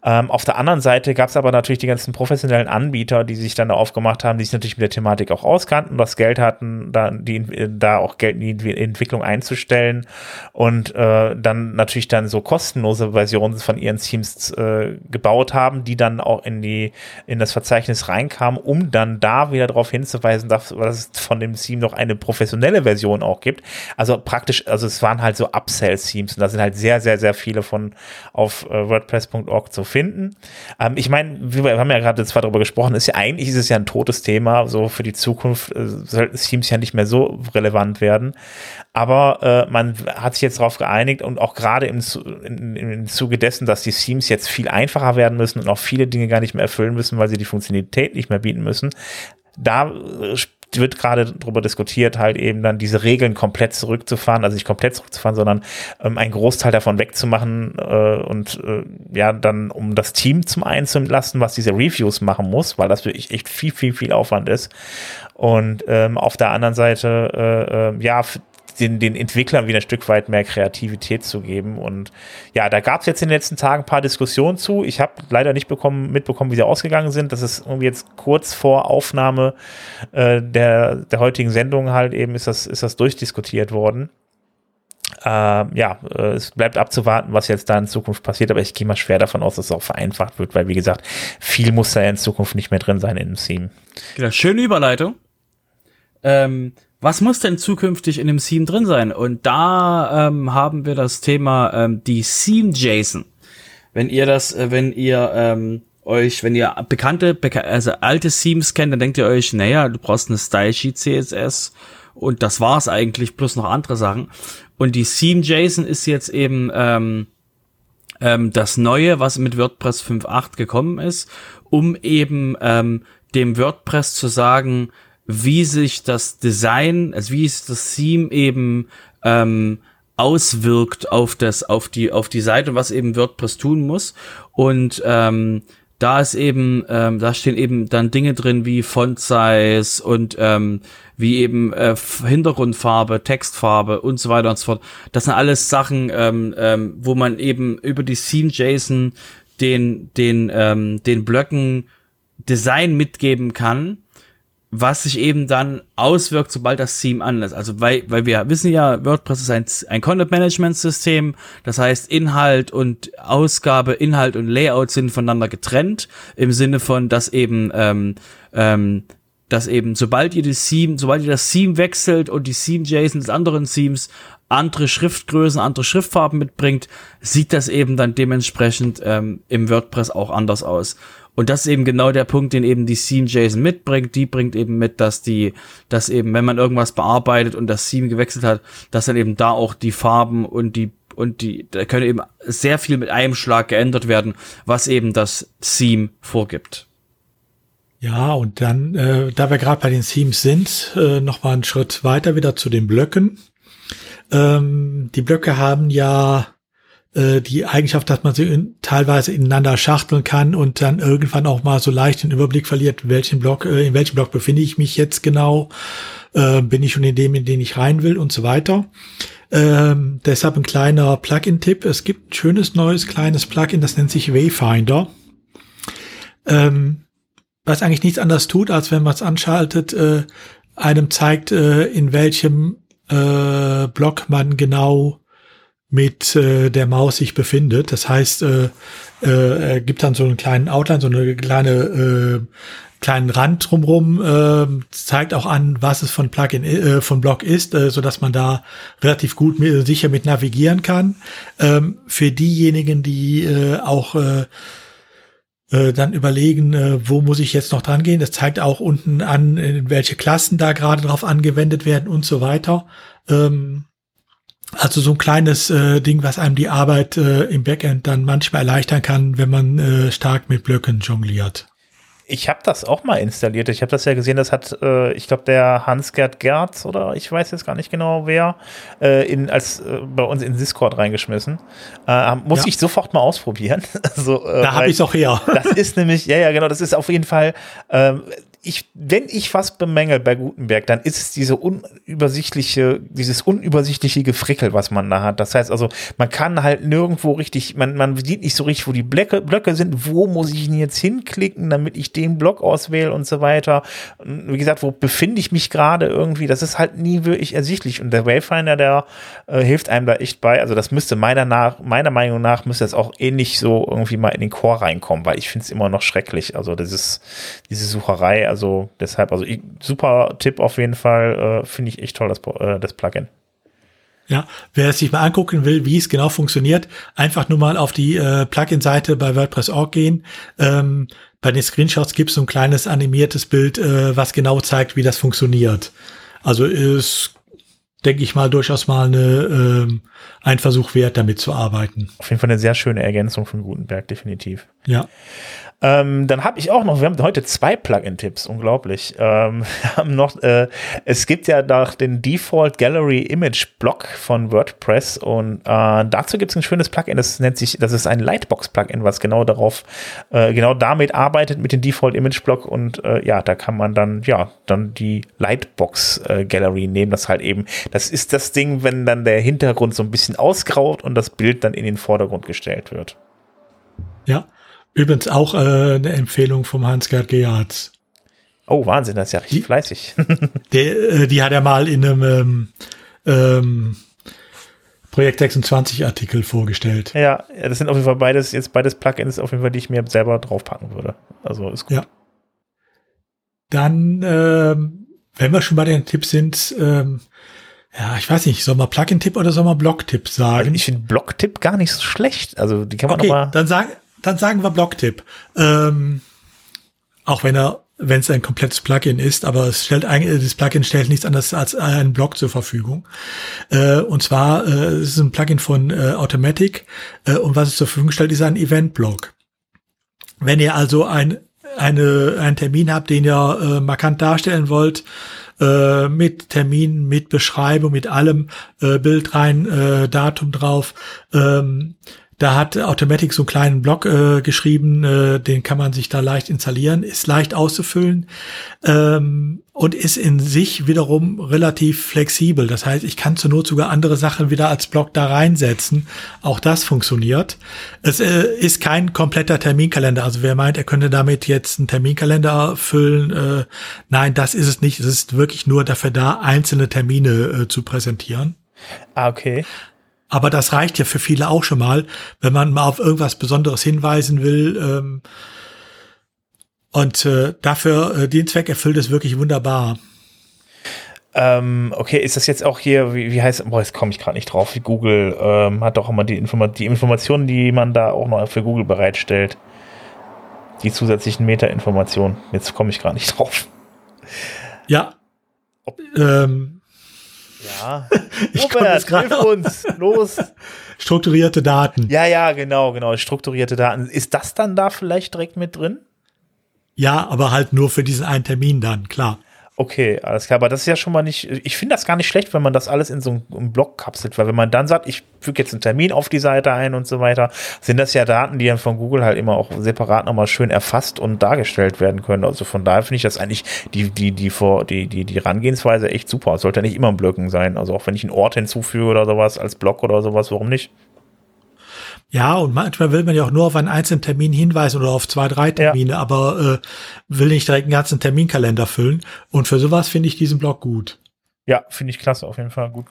Ähm, auf der anderen Seite gab es aber natürlich die ganzen professionellen Anbieter, die sich dann da aufgemacht haben, die sich natürlich mit der Thematik auch auskannten, das Geld hatten, da, die, da auch Geld in die Entwicklung einzustellen und äh, dann natürlich dann so kostenlose Versionen von ihren Themes äh, gebaut haben, die dann auch in die in das Verzeichnis reinkamen, um dann da wieder darauf hinzuweisen, dass, dass es von dem Theme noch eine professionelle Version auch gibt. Also praktisch, also es waren halt so Upsell-Themes und da sind halt sehr, sehr, sehr viele von auf äh, WordPress Punkt org zu finden. Ähm, ich meine, wir haben ja gerade zwar darüber gesprochen, ist ja eigentlich ist es ja ein totes Thema, so für die Zukunft äh, sollten Themes ja nicht mehr so relevant werden, aber äh, man hat sich jetzt darauf geeinigt und auch gerade im, im, im Zuge dessen, dass die Themes jetzt viel einfacher werden müssen und auch viele Dinge gar nicht mehr erfüllen müssen, weil sie die Funktionalität nicht mehr bieten müssen, da äh, wird gerade darüber diskutiert, halt eben dann diese Regeln komplett zurückzufahren, also nicht komplett zurückzufahren, sondern ähm, einen Großteil davon wegzumachen äh, und äh, ja, dann um das Team zum einen zu lassen, was diese Reviews machen muss, weil das wirklich echt viel, viel, viel Aufwand ist. Und ähm, auf der anderen Seite, äh, äh, ja, Den, den Entwicklern wieder ein Stück weit mehr Kreativität zu geben. Und ja, da gab es jetzt in den letzten Tagen ein paar Diskussionen zu. Ich habe leider nicht bekommen, mitbekommen, wie sie ausgegangen sind. Das ist irgendwie jetzt kurz vor Aufnahme äh, der, der heutigen Sendung halt eben ist das, ist das durchdiskutiert worden. Ähm, ja, äh, es bleibt abzuwarten, was jetzt da in Zukunft passiert. Aber ich gehe mal schwer davon aus, dass es auch vereinfacht wird, weil wie gesagt, viel muss da in Zukunft nicht mehr drin sein in dem Theme. Genau, schöne Überleitung. Ähm, Was muss denn zukünftig in dem Theme drin sein? Und da ähm, haben wir das Thema ähm, die Theme-JSON. Wenn ihr das, äh, wenn ihr ähm, euch, wenn ihr bekannte, beka- also alte Themes kennt, dann denkt ihr euch, naja, du brauchst eine Stylesheet C S S und das war's eigentlich, plus noch andere Sachen. Und die Theme-JSON ist jetzt eben ähm, ähm, das Neue, was mit WordPress fünf Punkt acht gekommen ist, um eben ähm, dem WordPress zu sagen, wie sich das Design, also wie es das Theme eben ähm, auswirkt auf das, auf die, auf die Seite, was eben WordPress tun muss. Und ähm, da ist eben, ähm, da stehen eben dann Dinge drin wie Font Size und ähm, wie eben äh, Hintergrundfarbe, Textfarbe und so weiter und so fort. Das sind alles Sachen, ähm, ähm, wo man eben über die Theme-JSON den den ähm, den Blöcken Design mitgeben kann, was sich eben dann auswirkt, sobald das Theme an ist. Also weil weil wir wissen ja, WordPress ist ein, ein Content-Management-System, das heißt Inhalt und Ausgabe, Inhalt und Layout sind voneinander getrennt, im Sinne von, dass eben ähm, ähm, dass eben sobald ihr die Theme, sobald ihr das Theme wechselt und die Theme-JSON des anderen Themes andere Schriftgrößen, andere Schriftfarben mitbringt, sieht das eben dann dementsprechend ähm, im WordPress auch anders aus. Und das ist eben genau der Punkt, den eben die Theme-JSON mitbringt. Die bringt eben mit, dass die, dass eben, wenn man irgendwas bearbeitet und das Theme gewechselt hat, dass dann eben da auch die Farben und die, und die, da können eben sehr viel mit einem Schlag geändert werden, was eben das Theme vorgibt. Ja, und dann, äh, da wir gerade bei den Themes sind, äh, nochmal einen Schritt weiter wieder zu den Blöcken. Ähm, die Blöcke haben ja äh, die Eigenschaft, dass man sie in, teilweise ineinander schachteln kann und dann irgendwann auch mal so leicht den Überblick verliert, welchen Block, äh, in welchem Block befinde ich mich jetzt genau, äh, bin ich schon in dem, in den ich rein will und so weiter. Ähm, deshalb ein kleiner Plugin-Tipp. Es gibt ein schönes neues kleines Plugin, das nennt sich Wayfinder. Ähm, was eigentlich nichts anderes tut, als wenn man es anschaltet, äh, einem zeigt, äh, in welchem äh, Block man genau mit äh, der Maus sich befindet. Das heißt, äh, äh, er gibt dann so einen kleinen Outline, so eine kleine, äh, kleinen Rand drumrum, äh, zeigt auch an, was es von Plugin, äh, von Block ist, äh, so dass man da relativ gut mit, sicher mit navigieren kann. Ähm, für diejenigen, die äh, auch äh, dann überlegen, wo muss ich jetzt noch dran gehen. Das zeigt auch unten an, welche Klassen da gerade drauf angewendet werden und so weiter. Also so ein kleines Ding, was einem die Arbeit im Backend dann manchmal erleichtern kann, wenn man stark mit Blöcken jongliert. Ich habe das auch mal installiert. Ich habe das ja gesehen, das hat, äh, ich glaube, der Hans-Gerd Gerz oder ich weiß jetzt gar nicht genau wer, äh, in, als äh, bei uns in Discord reingeschmissen. Äh, muss ja. ich sofort mal ausprobieren. Also, äh, da habe ich es auch her. Das ist nämlich, ja, ja, genau, das ist auf jeden Fall, ähm, ich, wenn ich was bemängel bei Gutenberg, dann ist es diese unübersichtliche, dieses unübersichtliche Gefrickel, was man da hat. Das heißt also, man kann halt nirgendwo richtig, man, man sieht nicht so richtig, wo die Blöcke, Blöcke sind, wo muss ich denn jetzt hinklicken, damit ich den Block auswähle und so weiter. Wie gesagt, wo befinde ich mich gerade irgendwie? Das ist halt nie wirklich ersichtlich. Und der Wayfinder, der äh, hilft einem da echt bei. Also das müsste meiner nach, meiner Meinung nach, müsste das auch ähnlich so irgendwie mal in den Core reinkommen, weil ich finde es immer noch schrecklich. Also das ist diese Sucherei. Also deshalb, also ich, super Tipp auf jeden Fall, äh, finde ich echt toll, das, äh, das Plugin. Ja, wer es sich mal angucken will, wie es genau funktioniert, einfach nur mal auf die äh, Plugin-Seite bei WordPress punkt org gehen. Ähm, bei den Screenshots gibt es so ein kleines animiertes Bild, äh, was genau zeigt, wie das funktioniert. Also ist, denke ich mal, durchaus mal eine, äh, ein Versuch wert, damit zu arbeiten. Auf jeden Fall eine sehr schöne Ergänzung von Gutenberg, definitiv. Ja. Ähm, dann habe ich auch noch, wir haben heute zwei Plugin-Tipps, unglaublich. Ähm, wir haben noch, äh, es gibt ja nach den Default Gallery Image Block von WordPress und äh, dazu gibt es ein schönes Plugin, das nennt sich, das ist ein Lightbox-Plugin, was genau darauf, äh, genau damit arbeitet mit dem Default Image Block und äh, ja, da kann man dann, ja, dann die Lightbox äh, Gallery nehmen, das halt eben, das ist das Ding, wenn dann der Hintergrund so ein bisschen ausgraut und das Bild dann in den Vordergrund gestellt wird. Ja. Übrigens auch äh, eine Empfehlung vom Hans-Gerd Gerz. Oh, Wahnsinn, das ist ja richtig die, fleißig. die, die hat er mal in einem ähm, Projekt sechsundzwanzig-Artikel vorgestellt. Ja, das sind auf jeden Fall beides, jetzt beides Plugins, auf jeden Fall, die ich mir selber draufpacken würde. Also ist gut. Ja. Dann, ähm, wenn wir schon bei den Tipps sind, ähm, ja, ich weiß nicht, soll man Plugin-Tipp oder soll man Blog-Tipp sagen? Also ich finde Blog-Tipp gar nicht so schlecht. Also die kann man okay, noch mal. Dann sagen. Dann sagen wir Blog-Tipp. Ähm, auch wenn er, wenn es ein komplettes Plugin ist, aber es stellt eigentlich, das Plugin stellt nichts anderes als einen Blog zur Verfügung. Äh, und zwar äh, es ist ein Plugin von äh, Automatic äh, und was es zur Verfügung stellt, ist ein Event-Blog. Wenn ihr also ein, eine, einen Termin habt, den ihr äh, markant darstellen wollt, äh, mit Termin, mit Beschreibung, mit allem, äh, Bild rein, äh, Datum drauf. Ähm, da hat Automatic so einen kleinen Blog äh, geschrieben, äh, den kann man sich da leicht installieren, ist leicht auszufüllen ähm, und ist in sich wiederum relativ flexibel. Das heißt, ich kann zur Not sogar andere Sachen wieder als Blog da reinsetzen. Auch das funktioniert. Es äh, ist kein kompletter Terminkalender. Also wer meint, er könnte damit jetzt einen Terminkalender füllen, äh, nein, das ist es nicht. Es ist wirklich nur dafür da, einzelne Termine äh, zu präsentieren. Ah, okay. Aber das reicht ja für viele auch schon mal, wenn man mal auf irgendwas Besonderes hinweisen will. Ähm, und äh, dafür, äh, den Zweck erfüllt es wirklich wunderbar. Ähm, okay, ist das jetzt auch hier, wie, wie heißt, boah, jetzt komme ich gerade nicht drauf, Google ähm, hat doch immer die, Informa- die Informationen, die man da auch noch für Google bereitstellt. Die zusätzlichen Meta-Informationen. Jetzt komme ich gerade nicht drauf. Ja. Ob- ähm. Ja, ich Robert, hilf uns, los. Strukturierte Daten. Ja, ja, genau, genau, strukturierte Daten. Ist das dann da vielleicht direkt mit drin? Ja, aber halt nur für diesen einen Termin dann, klar. Okay, alles klar, aber das ist ja schon mal nicht, ich finde das gar nicht schlecht, wenn man das alles in so einen Block kapselt, weil wenn man dann sagt, ich füge jetzt einen Termin auf die Seite ein und so weiter, sind das ja Daten, die dann von Google halt immer auch separat nochmal schön erfasst und dargestellt werden können. Also von daher finde ich das eigentlich die die die vor die die die Herangehensweise echt super. Es sollte ja nicht immer in Blöcken sein, also auch wenn ich einen Ort hinzufüge oder sowas als Block oder sowas, warum nicht? Ja, und manchmal will man ja auch nur auf einen einzelnen Termin hinweisen oder auf zwei, drei Termine, ja. aber äh, will nicht direkt einen ganzen Terminkalender füllen. Und für sowas finde ich diesen Blog gut. Ja, finde ich klasse, auf jeden Fall gut.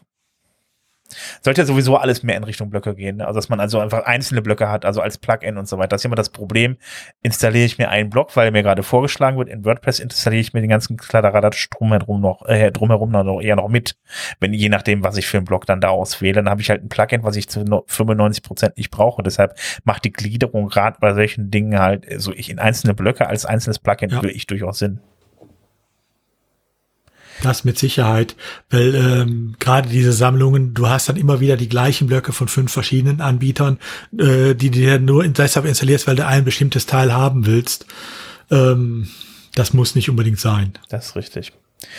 Sollte ja sowieso alles mehr in Richtung Blöcke gehen, ne? Also dass man also einfach einzelne Blöcke hat, also als Plugin und so weiter. Das ist immer das Problem, installiere ich mir einen Block, weil mir gerade vorgeschlagen wird, in WordPress installiere ich mir den ganzen Kladderadatsch drumherum noch, äh, drumherum noch eher noch mit, wenn je nachdem, was ich für einen Block dann da auswähle, dann habe ich halt ein Plugin, was ich zu fünfundneunzig Prozent nicht brauche, deshalb macht die Gliederung gerade bei solchen Dingen halt so also ich in einzelne Blöcke als einzelnes Plugin ja. will ich durchaus Sinn. Das mit Sicherheit, weil ähm, gerade diese Sammlungen, du hast dann immer wieder die gleichen Blöcke von fünf verschiedenen Anbietern, äh, die du dir nur deshalb installierst, weil du ein bestimmtes Teil haben willst. Ähm, das muss nicht unbedingt sein. Das ist richtig.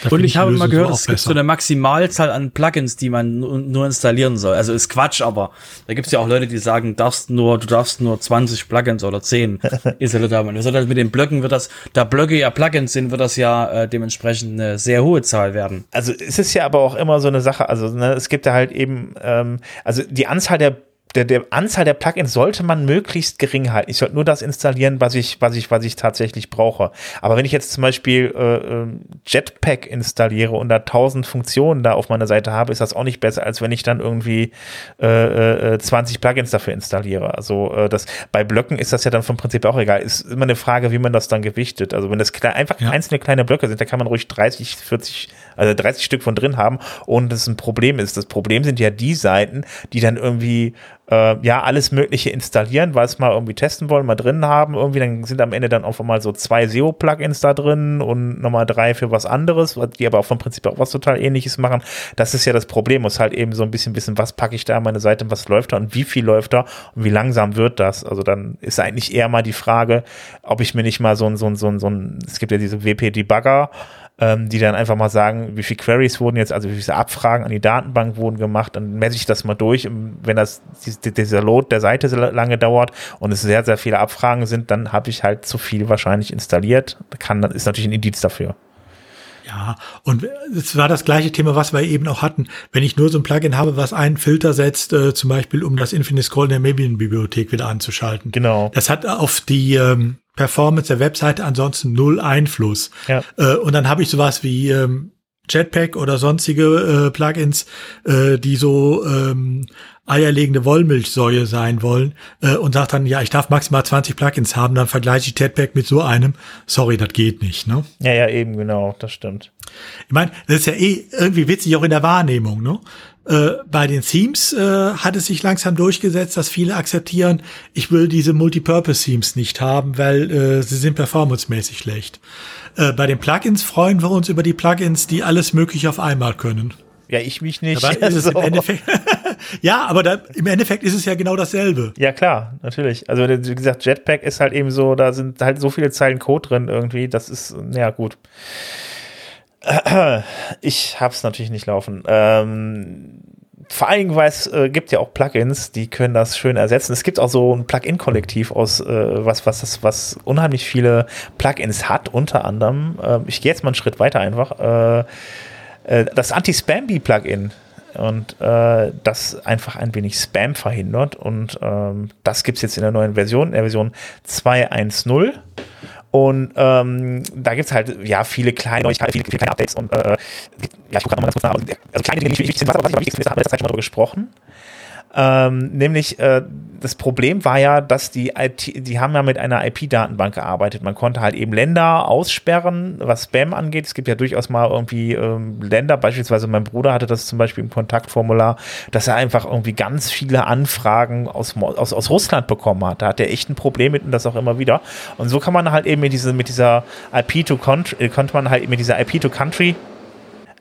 Da und ich, ich habe Lösung mal gehört, es gibt so eine Maximalzahl an Plugins, die man n- nur installieren soll. Also ist Quatsch, aber da gibt es ja auch Leute, die sagen, darfst nur, du darfst nur zwanzig Plugins oder zehn installieren. Also mit den Blöcken wird das, da Blöcke ja Plugins sind, wird das ja äh, dementsprechend eine sehr hohe Zahl werden. Also es ist ja aber auch immer so eine Sache, also ne, es gibt da halt eben, ähm, also die Anzahl der Der, der Anzahl der Plugins sollte man möglichst gering halten. Ich sollte nur das installieren, was ich, was ich, was ich tatsächlich brauche. Aber wenn ich jetzt zum Beispiel äh, Jetpack installiere und da tausend Funktionen da auf meiner Seite habe, ist das auch nicht besser, als wenn ich dann irgendwie äh, äh, zwanzig Plugins dafür installiere. Also äh, das bei Blöcken ist das ja dann vom Prinzip auch egal. Ist immer eine Frage, wie man das dann gewichtet. Also wenn das kle- einfach ja. einzelne kleine Blöcke sind, da kann man ruhig dreißig, vierzig, also dreißig Stück von drin haben, ohne dass es ein Problem ist. Das Problem sind ja die Seiten, die dann irgendwie Äh, ja, alles Mögliche installieren, weil es mal irgendwie testen wollen, mal drin haben irgendwie, dann sind am Ende dann auch mal so zwei S E O-Plugins da drin und nochmal drei für was anderes, die aber auch vom Prinzip auch was total Ähnliches machen. Das ist ja das Problem, muss halt eben so ein bisschen wissen, was packe ich da an meine Seite, was läuft da und wie viel läuft da und wie langsam wird das. Also dann ist eigentlich eher mal die Frage, ob ich mir nicht mal so ein, so ein, so ein, so ein es gibt ja diese W P-Debugger, Ähm, die dann einfach mal sagen, wie viele Queries wurden jetzt, also wie viele Abfragen an die Datenbank wurden gemacht, dann messe ich das mal durch. Wenn das dieser Load der Seite so lange dauert und es sehr, sehr viele Abfragen sind, dann habe ich halt zu viel wahrscheinlich installiert. Kann, das ist natürlich ein Indiz dafür. Ja, und es war das gleiche Thema, was wir eben auch hatten. Wenn ich nur so ein Plugin habe, was einen Filter setzt, äh, zum Beispiel, um das Infinite Scroll in der Maven-Bibliothek wieder anzuschalten. Genau. Das hat auf die ähm, Performance der Webseite ansonsten null Einfluss. Ja. Äh, und dann habe ich sowas wie ähm, Jetpack oder sonstige äh, Plugins, äh, die so ähm, eierlegende Wollmilchsäue sein wollen äh, und sagt dann, ja, ich darf maximal zwanzig Plugins haben, dann vergleiche ich Jetpack mit so einem. Sorry, das geht nicht, ne? Ja, ja, eben, genau, das stimmt. Ich meine, das ist ja eh irgendwie witzig, auch in der Wahrnehmung, ne? Äh, bei den Themes äh, hat es sich langsam durchgesetzt, dass viele akzeptieren, ich will diese Multipurpose-Themes nicht haben, weil äh, sie sind performancemäßig schlecht. Äh, bei den Plugins freuen wir uns über die Plugins, die alles Mögliche auf einmal können. Ja, ich mich nicht. Dabei ist es so. Im Endeffekt ja, aber da, im Endeffekt ist es ja genau dasselbe. Ja, klar, natürlich. Also wie gesagt, Jetpack ist halt eben so, da sind halt so viele Zeilen Code drin irgendwie, das ist, ja gut. Ich hab's natürlich nicht laufen. Ähm, vor allen Dingen, weil es äh, gibt ja auch Plugins, die können das schön ersetzen. Es gibt auch so ein Plugin-Kollektiv aus, äh, was, was, das, was unheimlich viele Plugins hat, unter anderem. Äh, ich gehe jetzt mal einen Schritt weiter einfach. Äh, äh, das Anti-Spambi-Plugin. Und äh, das einfach ein wenig Spam verhindert. Und ähm, das gibt's jetzt in der neuen Version, in der Version zwei Punkt eins Punkt null. Und ähm, da gibt es halt ja viele kleine Neuigkeiten, viele, viele kleine Updates und äh, ja, ich gucke gerade mal ganz kurz nach, also, also kleine Dinge, die nicht wichtig sind, was aber wichtig ist, haben wir letzte Zeit schon mal drüber gesprochen. Ähm, nämlich äh, das Problem war ja, dass die I T, die haben ja mit einer I P-Datenbank gearbeitet. Man konnte halt eben Länder aussperren, was Spam angeht. Es gibt ja durchaus mal irgendwie ähm, Länder, beispielsweise mein Bruder hatte das zum Beispiel im Kontaktformular, dass er einfach irgendwie ganz viele Anfragen aus, aus, aus Russland bekommen hat. Da hat er echt ein Problem mit und das auch immer wieder. Und so kann man halt eben mit, diese, mit dieser I P-to-Country, konnte man halt mit dieser I P-to-Country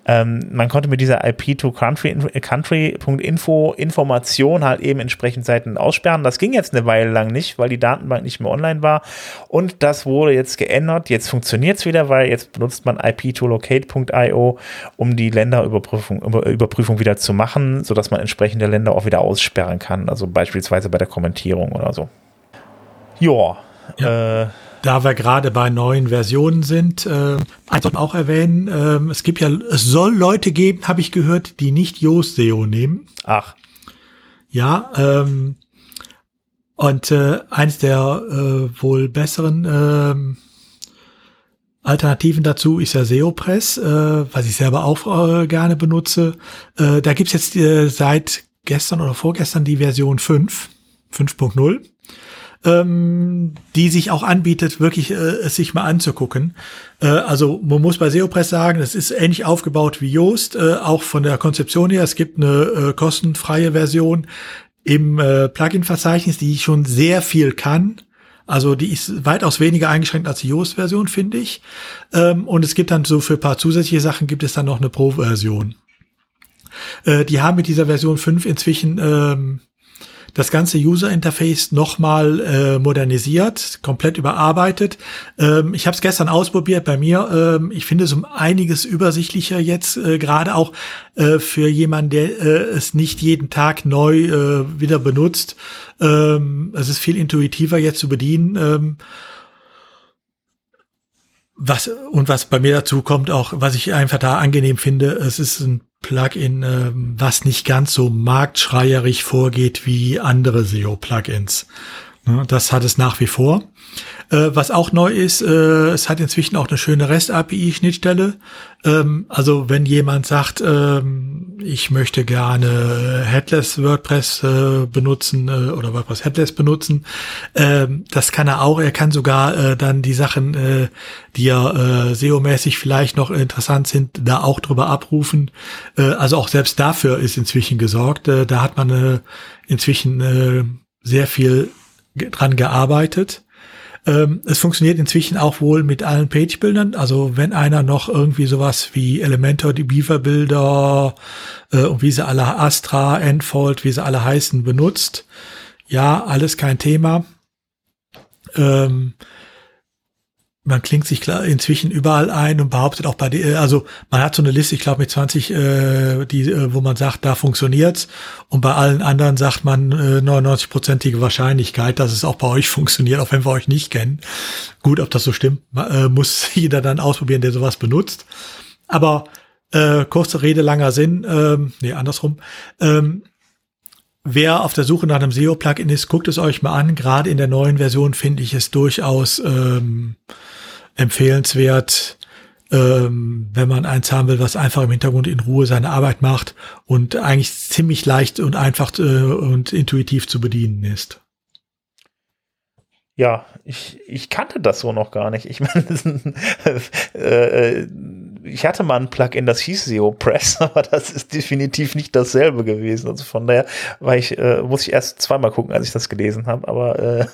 Ähm, man konnte mit dieser I P to country Punkt info Information halt eben entsprechend Seiten aussperren. Das ging jetzt eine Weile lang nicht, weil die Datenbank nicht mehr online war. Und das wurde jetzt geändert. Jetzt funktioniert es wieder, weil jetzt benutzt man I P to locate Punkt io, um die Länderüberprüfung über, Überprüfung wieder zu machen, sodass man entsprechende Länder auch wieder aussperren kann. Also beispielsweise bei der Kommentierung oder so. Joa. Ja. Äh, Da wir gerade bei neuen Versionen sind, äh, eins sollten wir auch erwähnen, äh, es gibt ja, es soll Leute geben, habe ich gehört, die nicht Yoast S E O nehmen. Ach. Ja, ähm, und äh, eins der äh, wohl besseren äh, Alternativen dazu ist ja SEOPress, äh, was ich selber auch äh, gerne benutze. Äh, da gibt's jetzt äh, seit gestern oder vorgestern die Version fünf, fünf Punkt null. Die sich auch anbietet, wirklich äh, es sich mal anzugucken. Äh, also man muss bei SEOPress sagen, es ist ähnlich aufgebaut wie Yoast, äh, auch von der Konzeption her. Es gibt eine äh, kostenfreie Version im äh, Plugin-Verzeichnis, die schon sehr viel kann. Also die ist weitaus weniger eingeschränkt als die Yoast-Version, finde ich. Ähm, und es gibt dann so für ein paar zusätzliche Sachen gibt es dann noch eine Pro-Version. Äh, die haben mit dieser Version fünf inzwischen ähm, das ganze User-Interface nochmal äh, modernisiert, komplett überarbeitet. Ähm, ich habe es gestern ausprobiert bei mir. Ähm, ich finde es um einiges übersichtlicher jetzt, äh, gerade auch äh, für jemanden, der äh, es nicht jeden Tag neu äh, wieder benutzt. Ähm, es ist viel intuitiver jetzt zu bedienen. Ähm, was und was bei mir dazu kommt, auch was ich einfach da angenehm finde, es ist ein Plugin, äh, was nicht ganz so marktschreierig vorgeht wie andere S E O-Plugins. Ne, das hat es nach wie vor. Äh, was auch neu ist, äh, es hat inzwischen auch eine schöne REST-A P I-Schnittstelle. Ähm, also wenn jemand sagt, äh, ich möchte gerne Headless WordPress äh, benutzen äh, oder WordPress Headless benutzen, äh, das kann er auch. Er kann sogar äh, dann die Sachen, äh, die ja äh, S E O-mäßig vielleicht noch interessant sind, da auch drüber abrufen. Äh, also auch selbst dafür ist inzwischen gesorgt. Äh, da hat man äh, inzwischen äh, sehr viel dran gearbeitet. Ähm, es funktioniert inzwischen auch wohl mit allen Page-Bildern. Also wenn einer noch irgendwie sowas wie Elementor, die Beaver-Bilder äh, und wie sie alle Astra, Enfold, wie sie alle heißen, benutzt. Ja, alles kein Thema. Ähm, man klingt sich klar inzwischen überall ein und behauptet auch bei der, also man hat so eine Liste, ich glaube mit zwanzig, äh, die, äh, wo man sagt, da funktioniert's, und bei allen anderen sagt man äh, neunundneunzig-prozentige Wahrscheinlichkeit, dass es auch bei euch funktioniert, auch wenn wir euch nicht kennen. Gut, ob das so stimmt, äh, muss jeder dann ausprobieren, der sowas benutzt. Aber äh, kurze Rede, langer Sinn, ähm, nee, andersrum, ähm, wer auf der Suche nach einem S E O-Plugin ist, guckt es euch mal an. Gerade in der neuen Version finde ich es durchaus ähm, empfehlenswert, ähm, wenn man eins haben will, was einfach im Hintergrund in Ruhe seine Arbeit macht und eigentlich ziemlich leicht und einfach äh, und intuitiv zu bedienen ist. Ja, ich, ich kannte das so noch gar nicht. Ich meine, äh, ich hatte mal ein Plugin, das hieß SEOPress, aber das ist definitiv nicht dasselbe gewesen. Also von daher, weil ich äh, muss ich erst zweimal gucken, als ich das gelesen habe. Aber äh,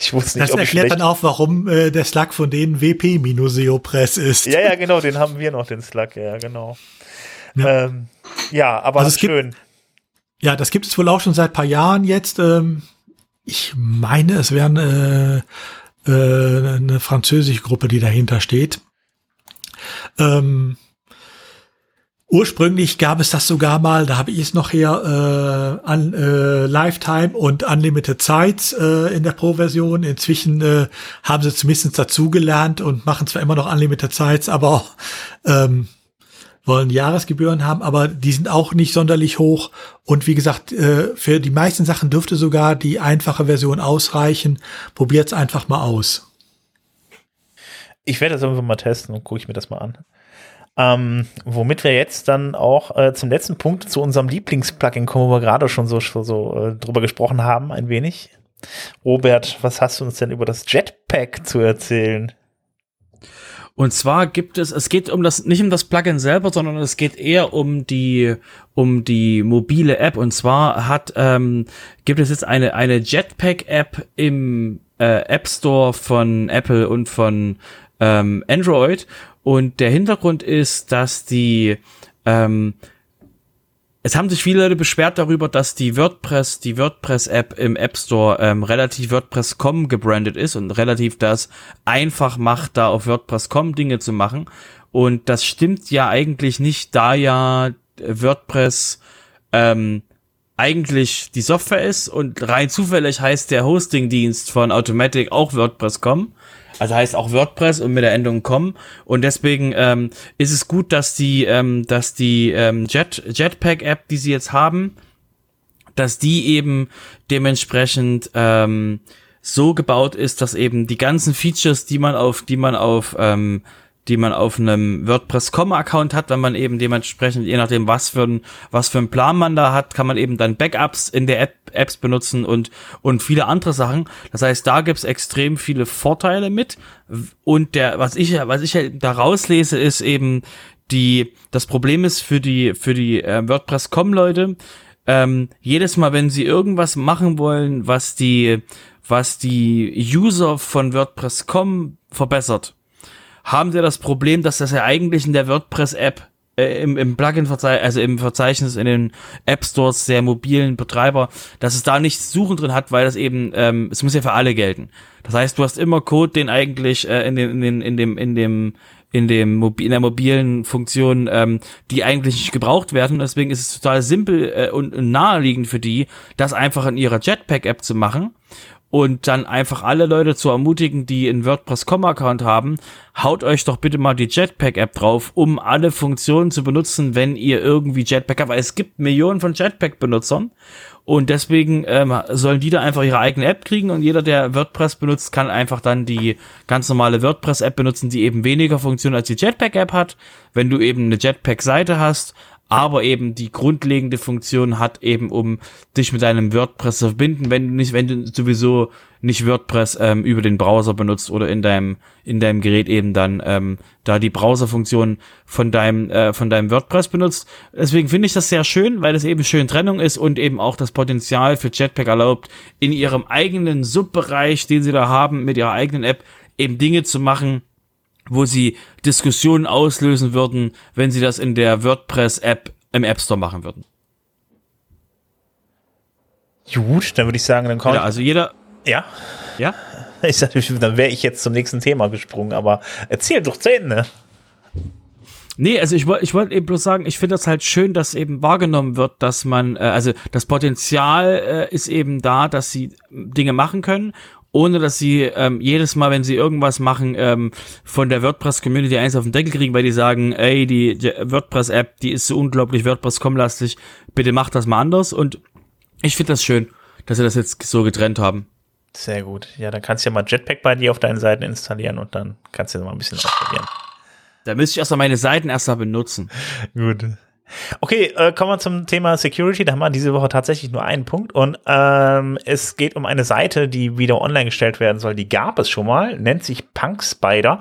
ich wusste nicht, das ob ich erklärt dann auch, warum äh, der Slack von denen W P-SEOPress ist. Ja, ja, genau, den haben wir noch, den Slack. Ja, genau. Ja, ähm, ja aber also schön. Gibt, ja, das gibt es wohl auch schon seit ein paar Jahren jetzt. Ähm Ich meine, es wäre eine, äh, eine französische Gruppe, die dahinter steht. Ähm, ursprünglich gab es das sogar mal, da habe ich es noch her, äh, an äh, Lifetime und Unlimited Sites äh, in der Pro-Version. Inzwischen äh, haben sie zumindest dazugelernt und machen zwar immer noch Unlimited Sites, aber auch, ähm, wollen Jahresgebühren haben, aber die sind auch nicht sonderlich hoch. Und wie gesagt, für die meisten Sachen dürfte sogar die einfache Version ausreichen. Probiert's einfach mal aus. Ich werde das einfach mal testen und gucke ich mir das mal an. Ähm, womit wir jetzt dann auch äh, zum letzten Punkt zu unserem Lieblings-Plugin kommen, wo wir gerade schon so, so, so äh, drüber gesprochen haben, ein wenig. Robert, was hast du uns denn über das Jetpack zu erzählen? Und zwar gibt es, es geht um das, nicht um das Plugin selber, sondern es geht eher um die, um die mobile App. Und zwar hat, ähm, gibt es jetzt eine, eine Jetpack-App im äh, App Store von Apple und von ähm, Android. Und der Hintergrund ist, dass die, ähm, es haben sich viele Leute beschwert darüber, dass die WordPress, die WordPress-App im App Store ähm, relativ WordPress Punkt com gebrandet ist und relativ das einfach macht, da auf WordPress Punkt com Dinge zu machen. Und das stimmt ja eigentlich nicht, da ja WordPress ähm, eigentlich die Software ist und rein zufällig heißt der Hosting-Dienst von Automatic auch WordPress Punkt com. Also heißt auch WordPress und mit der Endung .com. Und deswegen ähm, ist es gut, dass die, ähm, dass die ähm, Jet, Jetpack-App, die sie jetzt haben, dass die eben dementsprechend ähm, so gebaut ist, dass eben die ganzen Features, die man auf, die man auf, ähm, die man auf einem WordPress Punkt com-Account hat, wenn man eben dementsprechend, je nachdem, was für ein, was für ein Plan man da hat, kann man eben dann Backups in der App, Apps benutzen und, und viele andere Sachen. Das heißt, da gibt's extrem viele Vorteile mit. Und der, was ich, was ich halt da rauslese, ist eben die, das Problem ist für die, für die äh, WordPress Punkt com-Leute, ähm, jedes Mal, wenn sie irgendwas machen wollen, was die, was die User von WordPress Punkt com verbessert, haben sie das Problem, dass das ja eigentlich in der WordPress-App, äh, im, im Plugin-Verzeichnis, also im Verzeichnis in den App-Stores der mobilen Betreiber, dass es da nichts Suchen drin hat, weil das eben, ähm, es muss ja für alle gelten. Das heißt, du hast immer Code, den eigentlich äh, in, den, in, den, in dem, in dem, in dem, Mobi- in der mobilen Funktion, ähm, die eigentlich nicht gebraucht werden. Deswegen ist es total simpel äh, und, und naheliegend für die, das einfach in ihrer Jetpack-App zu machen. Und dann einfach alle Leute zu ermutigen, die einen WordPress Punkt com-Account haben, haut euch doch bitte mal die Jetpack-App drauf, um alle Funktionen zu benutzen, wenn ihr irgendwie Jetpack habt. Weil es gibt Millionen von Jetpack-Benutzern und deswegen ähm, sollen die da einfach ihre eigene App kriegen und jeder, der WordPress benutzt, kann einfach dann die ganz normale WordPress-App benutzen, die eben weniger Funktionen als die Jetpack-App hat, wenn du eben eine Jetpack-Seite hast. Aber eben die grundlegende Funktion hat eben, um dich mit deinem WordPress zu verbinden, wenn du nicht, wenn du sowieso nicht WordPress ähm, über den Browser benutzt oder in deinem in deinem Gerät eben dann ähm, da die Browserfunktion von deinem äh, von deinem WordPress benutzt. Deswegen finde ich das sehr schön, weil es eben schön Trennung ist und eben auch das Potenzial für Jetpack erlaubt, in ihrem eigenen Subbereich, den sie da haben, mit ihrer eigenen App eben Dinge zu machen, wo sie Diskussionen auslösen würden, wenn sie das in der WordPress-App im App Store machen würden. Gut, dann würde ich sagen, dann kommt. Ja, also jeder. Ja. Ja? Ich dachte, dann wäre ich jetzt zum nächsten Thema gesprungen, aber erzähl doch zu Ende. Nee, also ich wollte ich wollte eben bloß sagen, ich finde das halt schön, dass eben wahrgenommen wird, dass man, äh, also das Potenzial äh, ist eben da, dass sie Dinge machen können, ohne dass sie ähm, jedes Mal, wenn sie irgendwas machen, ähm, von der WordPress-Community eins auf den Deckel kriegen, weil die sagen, ey, die, die WordPress-App, die ist so unglaublich WordPress-com-lastig, bitte macht das mal anders. Und ich finde das schön, dass sie das jetzt so getrennt haben. Sehr gut. Ja, dann kannst du ja mal Jetpack bei dir auf deinen Seiten installieren und dann kannst du ja mal ein bisschen ausprobieren. Da müsste ich erstmal meine Seiten erstmal benutzen. Gut. Okay, äh, kommen wir zum Thema Security. Da haben wir diese Woche tatsächlich nur einen Punkt. Und ähm, es geht um eine Seite, die wieder online gestellt werden soll. Die gab es schon mal, nennt sich Punk Spider.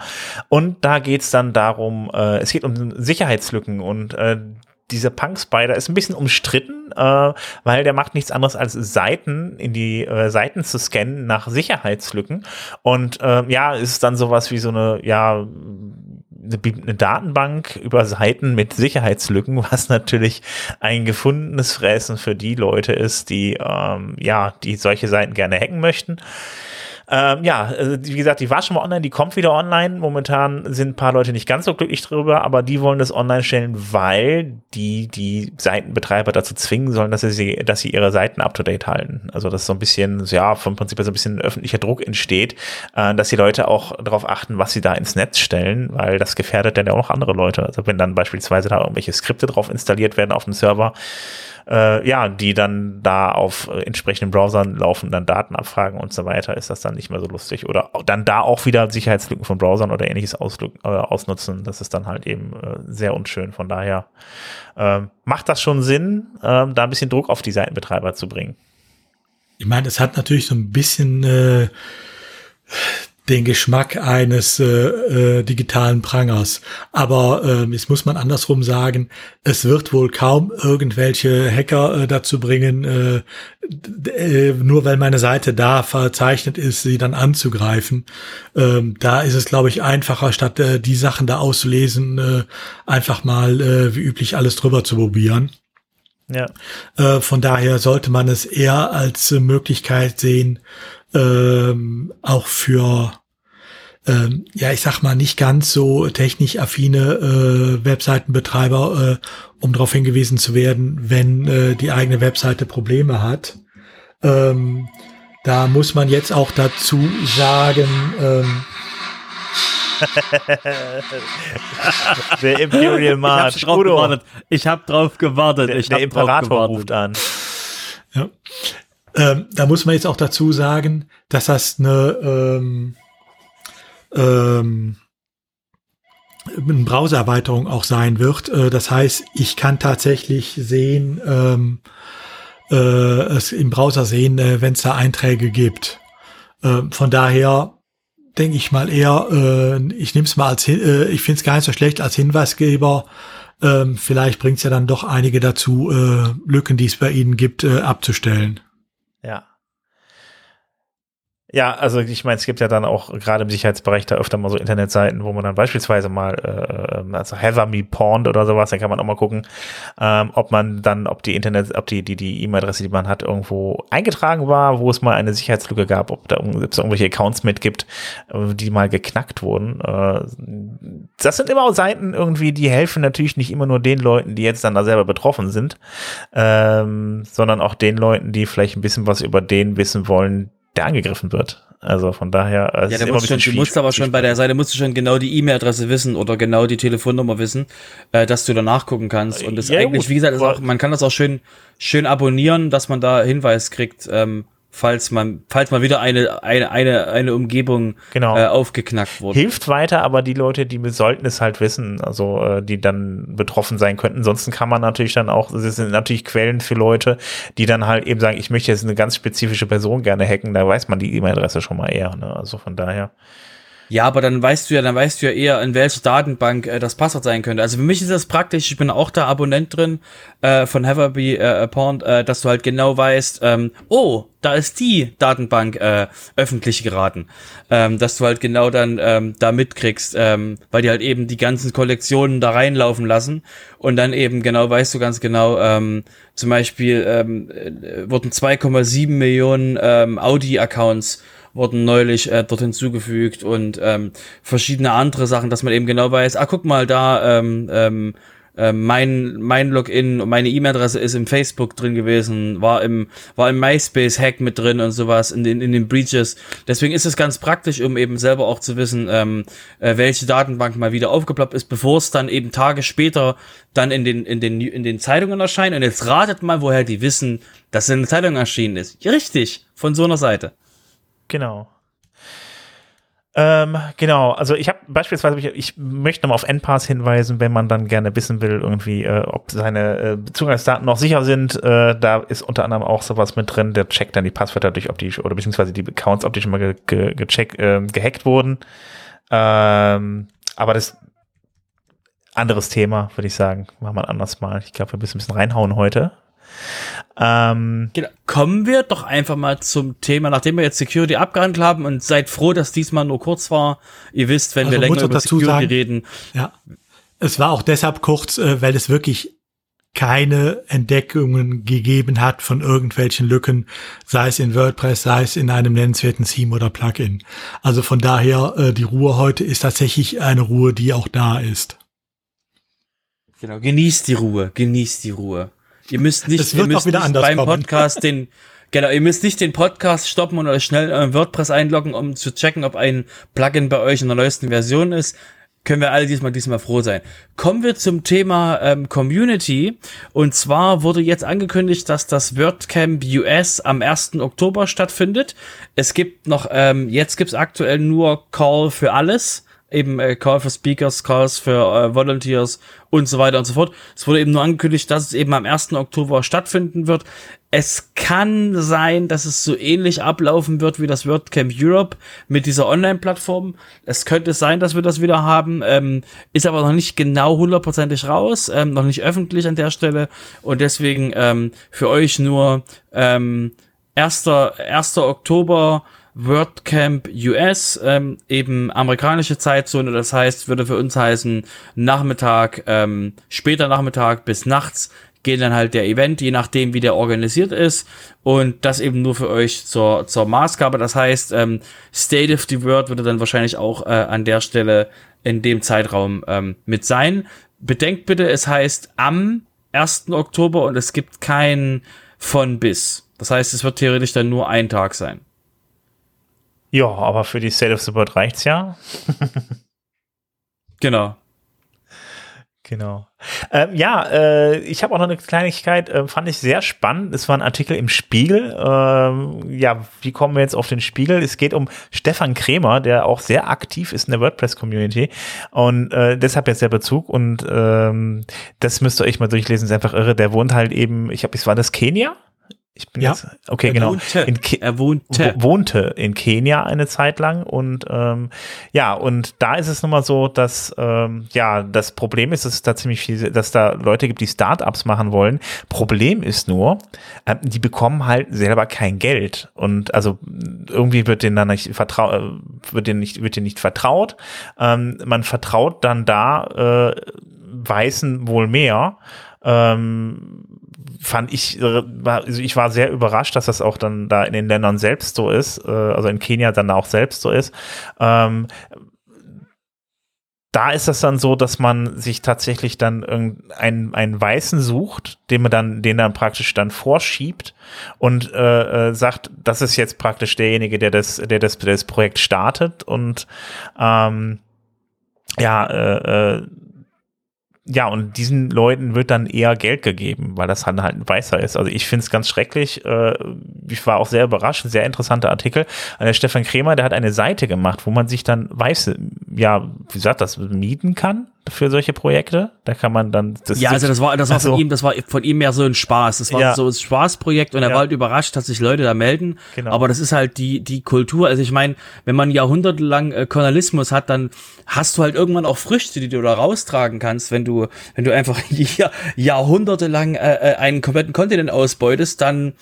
Und da geht es dann darum, äh, es geht um Sicherheitslücken. Und äh, dieser Punk Spider ist ein bisschen umstritten, äh, weil der macht nichts anderes als Seiten, in die äh, Seiten zu scannen nach Sicherheitslücken. Und äh, ja, ist dann sowas wie so eine, ja, eine Datenbank über Seiten mit Sicherheitslücken, was natürlich ein gefundenes Fressen für die Leute ist, die ähm, ja, die solche Seiten gerne hacken möchten. Ähm, ja, wie gesagt, die war schon mal online, die kommt wieder online. Momentan sind ein paar Leute nicht ganz so glücklich drüber, aber die wollen das online stellen, weil die die Seitenbetreiber dazu zwingen sollen, dass sie, dass sie ihre Seiten up-to-date halten. Also dass so ein bisschen, ja, vom Prinzip her so ein bisschen öffentlicher Druck entsteht, äh, dass die Leute auch darauf achten, was sie da ins Netz stellen, weil das gefährdet dann ja auch noch andere Leute. Also wenn dann beispielsweise da irgendwelche Skripte drauf installiert werden auf dem Server, äh, ja, die dann da auf entsprechenden Browsern laufen, dann Daten abfragen und so weiter, ist das dann nicht mehr so lustig. Oder dann da auch wieder Sicherheitslücken von Browsern oder ähnliches auslücken, äh, ausnutzen. Das ist dann halt eben äh, sehr unschön. Von daher äh, macht das schon Sinn, äh, da ein bisschen Druck auf die Seitenbetreiber zu bringen. Ich meine, es hat natürlich so ein bisschen äh, den Geschmack eines äh, äh, digitalen Prangers. Aber äh, jetzt muss man andersrum sagen, es wird wohl kaum irgendwelche Hacker äh, dazu bringen, äh, d- äh, nur weil meine Seite da verzeichnet ist, sie dann anzugreifen. Ähm, da ist es, glaube ich, einfacher, statt äh, die Sachen da auszulesen, äh, einfach mal äh, wie üblich alles drüber zu probieren. Ja. Äh, von daher sollte man es eher als äh, Möglichkeit sehen, ähm, auch für, ähm, ja, ich sag mal, nicht ganz so technisch affine äh, Webseitenbetreiber, äh, um darauf hingewiesen zu werden, wenn äh, die eigene Webseite Probleme hat. Ähm, da muss man jetzt auch dazu sagen, ähm, der Imperial March. Ich habe hab drauf gewartet. Der, ich der Imperator gewartet. Ruft an. Ja. Ähm, da muss man jetzt auch dazu sagen, dass das eine, ähm, ähm, eine Browser-Erweiterung auch sein wird. Äh, das heißt, ich kann tatsächlich sehen, ähm, äh, es im Browser sehen, äh, wenn es da Einträge gibt. Äh, von daher denke ich mal eher, äh, ich nehme es mal als, äh, ich finde es gar nicht so schlecht als Hinweisgeber. Ähm, vielleicht bringt es ja dann doch einige dazu, äh, Lücken, die es bei ihnen gibt, äh, abzustellen. Ja. Ja, also ich meine, es gibt ja dann auch gerade im Sicherheitsbereich da öfter mal so Internetseiten, wo man dann beispielsweise mal, äh, also Have Me Pawned oder sowas, dann kann man auch mal gucken, ähm, ob man dann, ob die Internet, ob die die die E-Mail-Adresse, die man hat, irgendwo eingetragen war, wo es mal eine Sicherheitslücke gab, ob da es irgendwelche Accounts mit gibt, die mal geknackt wurden. Äh, das sind immer auch Seiten irgendwie, die helfen natürlich nicht immer nur den Leuten, die jetzt dann da selber betroffen sind, ähm, sondern auch den Leuten, die vielleicht ein bisschen was über den wissen wollen, der angegriffen wird. Also von daher äh, ja, ist immer ein bisschen schon, du musst aber schon bei der Seite musst du schon genau die E-Mail-Adresse wissen oder genau die Telefonnummer wissen, äh, dass du da nachgucken kannst. Und das ja, eigentlich, gut. Wie gesagt, ist auch, man kann das auch schön schön abonnieren, dass man da Hinweis kriegt, ähm, falls man falls mal wieder eine eine eine eine Umgebung genau. äh, aufgeknackt wurde. Hilft weiter, aber die Leute, die sollten es halt wissen, also äh, die dann betroffen sein könnten. Ansonsten kann man natürlich dann auch, es sind natürlich Quellen für Leute, die dann halt eben sagen, ich möchte jetzt eine ganz spezifische Person gerne hacken, da weiß man die E-Mail-Adresse schon mal eher, ne? Also von daher. Ja, aber dann weißt du ja, dann weißt du ja eher, in welcher Datenbank äh, das Passwort sein könnte. Also für mich ist das praktisch, ich bin auch da Abonnent drin äh, von Have I Be äh, Pawned, äh, dass du halt genau weißt, ähm, oh, da ist die Datenbank äh, öffentlich geraten. Ähm, dass du halt genau dann ähm, da mitkriegst, ähm, weil die halt eben die ganzen Kollektionen da reinlaufen lassen und dann eben genau weißt du ganz genau, ähm, zum Beispiel ähm, wurden zwei Komma sieben Millionen ähm, Audi-Accounts wurden neulich äh, dort hinzugefügt und ähm, verschiedene andere Sachen, dass man eben genau weiß, ah, guck mal, da ähm, ähm, äh, mein mein Login und meine E-Mail-Adresse ist im Facebook drin gewesen, war im war im MySpace-Hack mit drin und sowas, in den in den Breaches. Deswegen ist es ganz praktisch, um eben selber auch zu wissen, ähm, äh, welche Datenbank mal wieder aufgeploppt ist, bevor es dann eben Tage später dann in den in den in den Zeitungen erscheint. Und jetzt ratet mal, woher die wissen, dass es in der Zeitung erschienen ist. Richtig, von so einer Seite. Genau. Ähm, genau, also ich habe beispielsweise, ich, ich möchte nochmal auf N P A S hinweisen, wenn man dann gerne wissen will, irgendwie, äh, ob seine äh, Zugangsdaten noch sicher sind. Äh, da ist unter anderem auch sowas mit drin, der checkt dann die Passwörter durch, ob die, oder beziehungsweise die Accounts, ob die schon mal ge- ge- gecheckt, äh, gehackt wurden. Ähm, aber das anderes Thema, würde ich sagen. Machen wir anders mal. Ich glaube, wir müssen ein bisschen reinhauen heute. Ähm, genau. Kommen wir doch einfach mal zum Thema, nachdem wir jetzt Security abgehandelt haben, und seid froh, dass diesmal nur kurz war. Ihr wisst, wenn also wir länger über Security sagen, reden. Ja, es war auch deshalb kurz, weil es wirklich keine Entdeckungen gegeben hat von irgendwelchen Lücken, sei es in WordPress, sei es in einem nennenswerten Theme oder Plugin. Also von daher, äh, die Ruhe heute ist tatsächlich eine Ruhe, die auch da ist. Genau, genießt die Ruhe, genießt die Ruhe. Ihr müsst nicht, ihr müsst nicht beim kommen. Podcast den, genau, ihr müsst nicht den Podcast stoppen und euch schnell äh, WordPress einloggen, um zu checken, ob ein Plugin bei euch in der neuesten Version ist. Können wir alle diesmal diesmal froh sein. Kommen wir zum Thema ähm, Community. Und zwar wurde jetzt angekündigt, dass das WordCamp U S am ersten Oktober stattfindet. Es gibt noch, ähm, jetzt gibt's aktuell nur Call für alles. Eben äh, Call für Speakers, Calls für äh, Volunteers und so weiter und so fort. Es wurde eben nur angekündigt, dass es eben am ersten Oktober stattfinden wird. Es kann sein, dass es so ähnlich ablaufen wird wie das WordCamp Europe mit dieser Online-Plattform. Es könnte sein, dass wir das wieder haben, ähm, ist aber noch nicht genau hundertprozentig raus, ähm, noch nicht öffentlich an der Stelle. Und deswegen ähm, für euch nur ähm, ersten Oktober WordCamp U S, ähm, eben amerikanische Zeitzone, das heißt, würde für uns heißen, Nachmittag, ähm, später Nachmittag bis nachts gehen dann halt der Event, je nachdem, wie der organisiert ist, und das eben nur für euch zur zur Maßgabe, das heißt, ähm, State of the World würde dann wahrscheinlich auch äh, an der Stelle in dem Zeitraum ähm, mit sein. Bedenkt bitte, es heißt am ersten Oktober und es gibt kein von bis, das heißt, es wird theoretisch dann nur ein Tag sein. Ja, aber für die State of the World reicht's ja. Genau. Genau. Ähm, ja, äh, ich habe auch noch eine Kleinigkeit, äh, fand ich sehr spannend. Es war ein Artikel im Spiegel. Ähm, ja, wie kommen wir jetzt auf den Spiegel? Es geht um Stefan Krämer, der auch sehr aktiv ist in der WordPress-Community. Und äh, deshalb jetzt der Bezug. Und ähm, das müsst ihr euch mal durchlesen. Ist einfach irre. Der wohnt halt eben, ich glaube, es war das Kenia? Ich bin ja. jetzt, okay, er genau. Wohnte. In Ke- er wohnte. wohnte in Kenia eine Zeit lang und ähm, ja, und da ist es nun mal so, dass ähm, ja, das Problem ist, dass es da ziemlich viel, dass da Leute gibt, die Startups machen wollen. Problem ist nur, äh, die bekommen halt selber kein Geld und also irgendwie wird denen dann nicht vertraut, wird denen nicht, wird denen nicht vertraut. Ähm, man vertraut dann da äh, Weißen wohl mehr. Ähm, fand ich, also ich war sehr überrascht, dass das auch dann da in den Ländern selbst so ist, also in Kenia dann auch selbst so ist. Ähm, da ist das dann so, dass man sich tatsächlich dann irgendeinen einen Weißen sucht, den man dann, den dann praktisch dann vorschiebt und äh, sagt, das ist jetzt praktisch derjenige, der das, der das, der das Projekt startet und ähm, ja, äh, äh, Ja, und diesen Leuten wird dann eher Geld gegeben, weil das halt ein Weißer ist. Also ich finde es ganz schrecklich. Ich war auch sehr überrascht, ein sehr interessanter Artikel. Der Stefan Krämer, der hat eine Seite gemacht, wo man sich dann Weiße, ja, wie sagt das, mieten kann für solche Projekte. Da kann man dann das Ja, also das war das war also, von ihm, das war von ihm mehr so ein Spaß. Das war ja. so ein Spaßprojekt und er ja. war halt überrascht, dass sich Leute da melden. Genau. Aber das ist halt die die Kultur. Also ich meine, wenn man jahrhundertelang äh, Kolonialismus hat, dann hast du halt irgendwann auch Früchte, die du da raustragen kannst, wenn du wenn du einfach hier jahrhundertelang äh, einen kompletten Kontinent ausbeutest, dann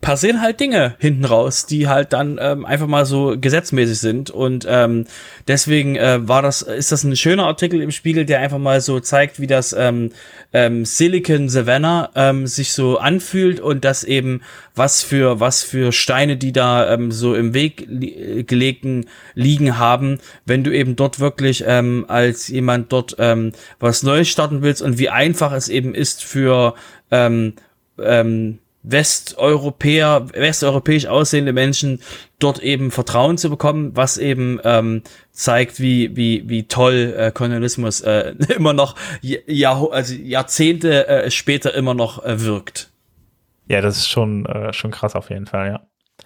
passieren halt Dinge hinten raus, die halt dann ähm, einfach mal so gesetzmäßig sind und ähm, deswegen äh, war das, ist das ein schöner Artikel im Spiegel, der einfach mal so zeigt, wie das ähm, ähm, Silicon Savannah ähm, sich so anfühlt und das eben, was für was für Steine, die da ähm, so im Weg li- gelegten liegen haben, wenn du eben dort wirklich ähm, als jemand dort ähm, was Neues starten willst und wie einfach es eben ist für ähm, ähm, Westeuropäer, westeuropäisch aussehende Menschen dort eben Vertrauen zu bekommen, was eben ähm, zeigt, wie wie wie toll äh, Kolonialismus äh, immer noch Jahrh- also Jahrzehnte äh, später immer noch äh, wirkt. Ja, das ist schon äh, schon krass auf jeden Fall, ja.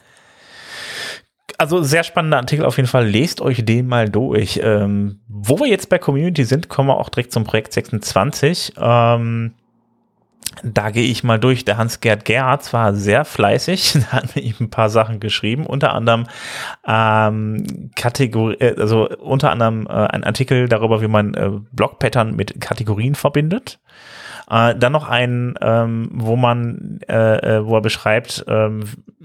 Also sehr spannender Artikel auf jeden Fall. Lest euch den mal durch. Ähm, wo wir jetzt bei Community sind, kommen wir auch direkt zum Projekt sechsundzwanzig. Ähm, Da gehe ich mal durch. Der Hans-Gerd Gerhards war sehr fleißig, da hat mir eben ein paar Sachen geschrieben, unter anderem ähm, Kategorie, also unter anderem äh, ein Artikel darüber, wie man äh, Blog-Pattern mit Kategorien verbindet. Äh, dann noch einen, ähm, wo man, äh, wo er beschreibt, ähm,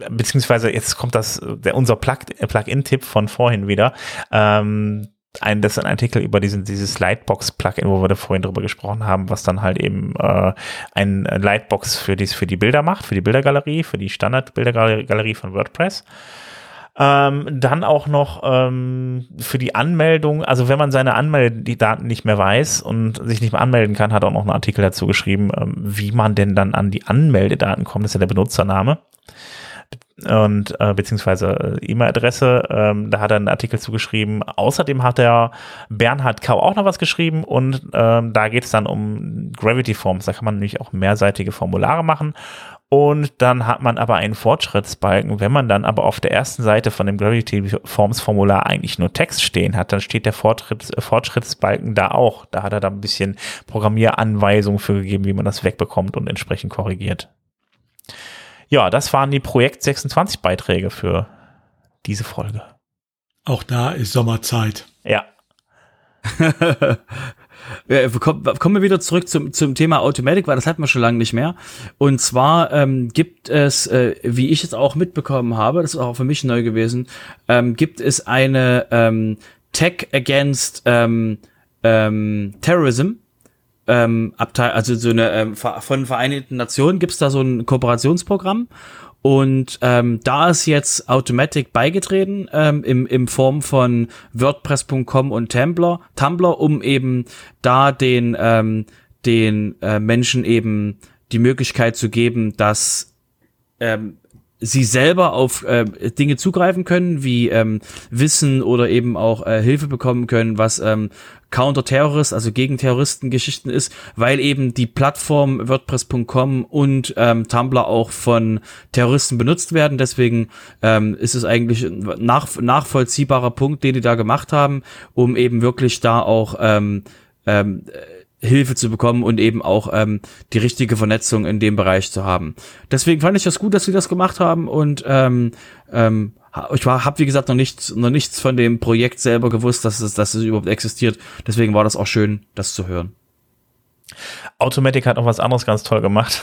beziehungsweise jetzt kommt das, der unser Plug- Plugin-Tipp von vorhin wieder, ähm, ein, das ist ein Artikel über diesen, dieses Lightbox-Plugin, wo wir da vorhin drüber gesprochen haben, was dann halt eben äh, ein Lightbox für die, für die Bilder macht, für die Bildergalerie, für die Standard-Bildergalerie von WordPress. Ähm, dann auch noch ähm, für die Anmeldung, also wenn man seine Anmeldedaten nicht mehr weiß und sich nicht mehr anmelden kann, hat auch noch einen Artikel dazu geschrieben, ähm, wie man denn dann an die Anmeldedaten kommt, das ist ja der Benutzername und äh, beziehungsweise E-Mail-Adresse, ähm, da hat er einen Artikel zugeschrieben. Außerdem hat der Bernhard Kau auch noch was geschrieben und ähm, da geht es dann um Gravity Forms, da kann man nämlich auch mehrseitige Formulare machen. Und dann hat man aber einen Fortschrittsbalken. Wenn man dann aber auf der ersten Seite von dem Gravity Forms Formular eigentlich nur Text stehen hat, dann steht der Fortschritts- Fortschrittsbalken da auch. Da hat er da ein bisschen Programmieranweisungen für gegeben, wie man das wegbekommt und entsprechend korrigiert. Ja, das waren die Projekt sechsundzwanzig Beiträge für diese Folge. Auch da ist Sommerzeit. Ja. Ja, kommen wir wieder zurück zum, zum Thema Automatic, weil das hatten wir schon lange nicht mehr. Und zwar ähm, gibt es, äh, wie ich jetzt auch mitbekommen habe, das ist auch für mich neu gewesen, ähm, gibt es eine ähm, Tech Against ähm, ähm, Terrorism ähm, Abteil, also so eine ähm, von Vereinten Nationen gibt es da so ein Kooperationsprogramm. Und ähm, da ist jetzt Automatic beigetreten ähm, im im Form von WordPress Punkt com und Tumblr, Tumblr, um eben da den ähm, den äh, Menschen eben die Möglichkeit zu geben, dass ähm, sie selber auf äh, Dinge zugreifen können, wie ähm, Wissen oder eben auch äh, Hilfe bekommen können, was ähm, Counter-Terrorist, also gegen Terroristen-Geschichten ist, weil eben die Plattform WordPress Punkt com und ähm, Tumblr auch von Terroristen benutzt werden. Deswegen ähm, ist es eigentlich ein nach, nachvollziehbarer Punkt, den die da gemacht haben, um eben wirklich da auch ähm, ähm, Hilfe zu bekommen und eben auch ähm, die richtige Vernetzung in dem Bereich zu haben. Deswegen fand ich das gut, dass sie das gemacht haben und ähm, ähm, ich habe, wie gesagt, noch nichts noch nichts von dem Projekt selber gewusst, dass es, dass es überhaupt existiert. Deswegen war das auch schön, das zu hören. Automatic hat noch was anderes ganz toll gemacht,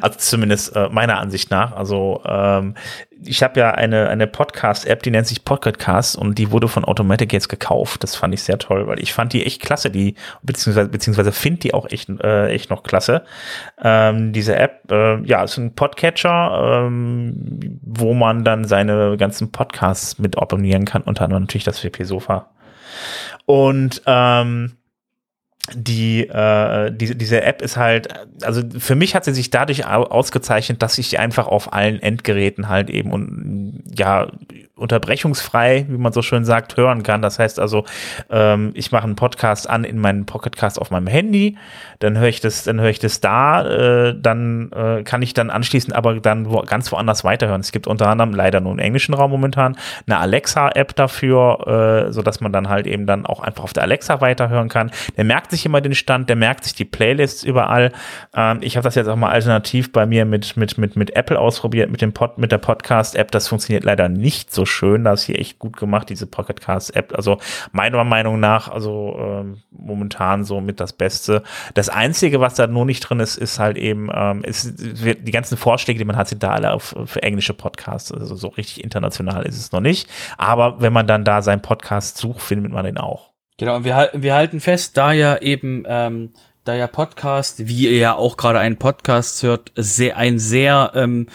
also zumindest äh, meiner Ansicht nach. Also ähm, ich habe ja eine eine Podcast-App, die nennt sich Pocketcast und die wurde von Automatic jetzt gekauft. Das fand ich sehr toll, weil ich fand die echt klasse, die beziehungsweise beziehungsweise finde die auch echt äh, echt noch klasse. Ähm, diese App, äh, ja, ist ein Podcatcher, ähm, wo man dann seine ganzen Podcasts mit abonnieren kann, unter anderem natürlich das W P Sofa und ähm, Die, äh, diese, diese App ist halt, also für mich hat sie sich dadurch ausgezeichnet, dass ich einfach auf allen Endgeräten halt eben und ja unterbrechungsfrei, wie man so schön sagt, hören kann. Das heißt also, ähm, ich mache einen Podcast an in meinen Pocketcast auf meinem Handy, dann höre ich das, dann höre ich das da, äh, dann äh, kann ich dann anschließend aber dann wo, ganz woanders weiterhören. Es gibt unter anderem leider nur im englischen Raum momentan eine Alexa-App dafür, äh, sodass man dann halt eben dann auch einfach auf der Alexa weiterhören kann. Der merkt sich immer den Stand, der merkt sich die Playlists überall. Ähm, ich habe das jetzt auch mal alternativ bei mir mit, mit, mit, mit Apple ausprobiert, mit dem Pod, mit der Podcast-App. Das funktioniert leider nicht so schön. Das ist hier echt gut gemacht, diese Podcast-App. Also meiner Meinung nach, also ähm, momentan so mit das Beste. Das Einzige, was da nur nicht drin ist, ist halt eben, ähm, ist, die ganzen Vorschläge, die man hat, sind da alle auf, für englische Podcasts. Also so richtig international ist es noch nicht. Aber wenn man dann da seinen Podcast sucht, findet man den auch. Genau, und wir, wir halten fest, da ja eben, ähm, da ja Podcast, wie ihr ja auch gerade einen Podcast hört, sehr, ein sehr ähm,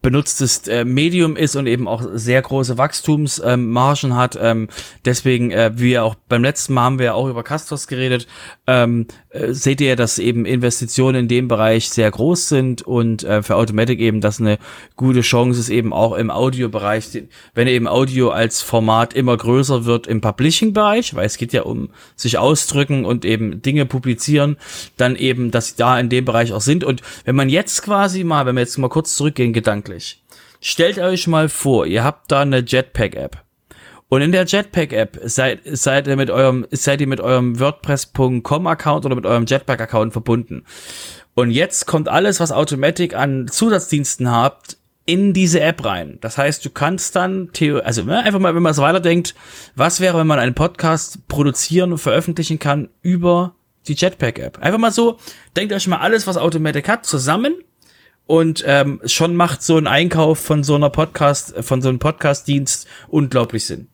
benutztes äh, Medium ist und eben auch sehr große Wachstumsmargen ähm, hat. Ähm, deswegen, äh, wie auch beim letzten Mal haben wir ja auch über Castors geredet, ähm, äh, seht ihr, dass eben Investitionen in dem Bereich sehr groß sind und äh, für Automatic eben das eine gute Chance ist, eben auch im Audiobereich, wenn eben Audio als Format immer größer wird im Publishing-Bereich, weil es geht ja um sich ausdrücken und eben Dinge publizieren, dann eben, dass sie da in dem Bereich auch sind. Und wenn man jetzt quasi mal, wenn wir jetzt mal kurz zurückgehen, gedanklich, stellt euch mal vor, ihr habt da eine Jetpack-App. Und in der Jetpack-App seid, seid ihr mit eurem, seid ihr mit eurem WordPress Punkt com-Account oder mit eurem Jetpack-Account verbunden. Und jetzt kommt alles, was Automatic an Zusatzdiensten habt, in diese App rein. Das heißt, du kannst dann, also ne, einfach mal, wenn man es weiterdenkt, was wäre, wenn man einen Podcast produzieren und veröffentlichen kann über die Jetpack-App? Einfach mal so, denkt euch mal alles, was Automatic hat, zusammen. Und ähm, schon macht so ein Einkauf von so einer Podcast, von so einem Podcast-Dienst unglaublich Sinn.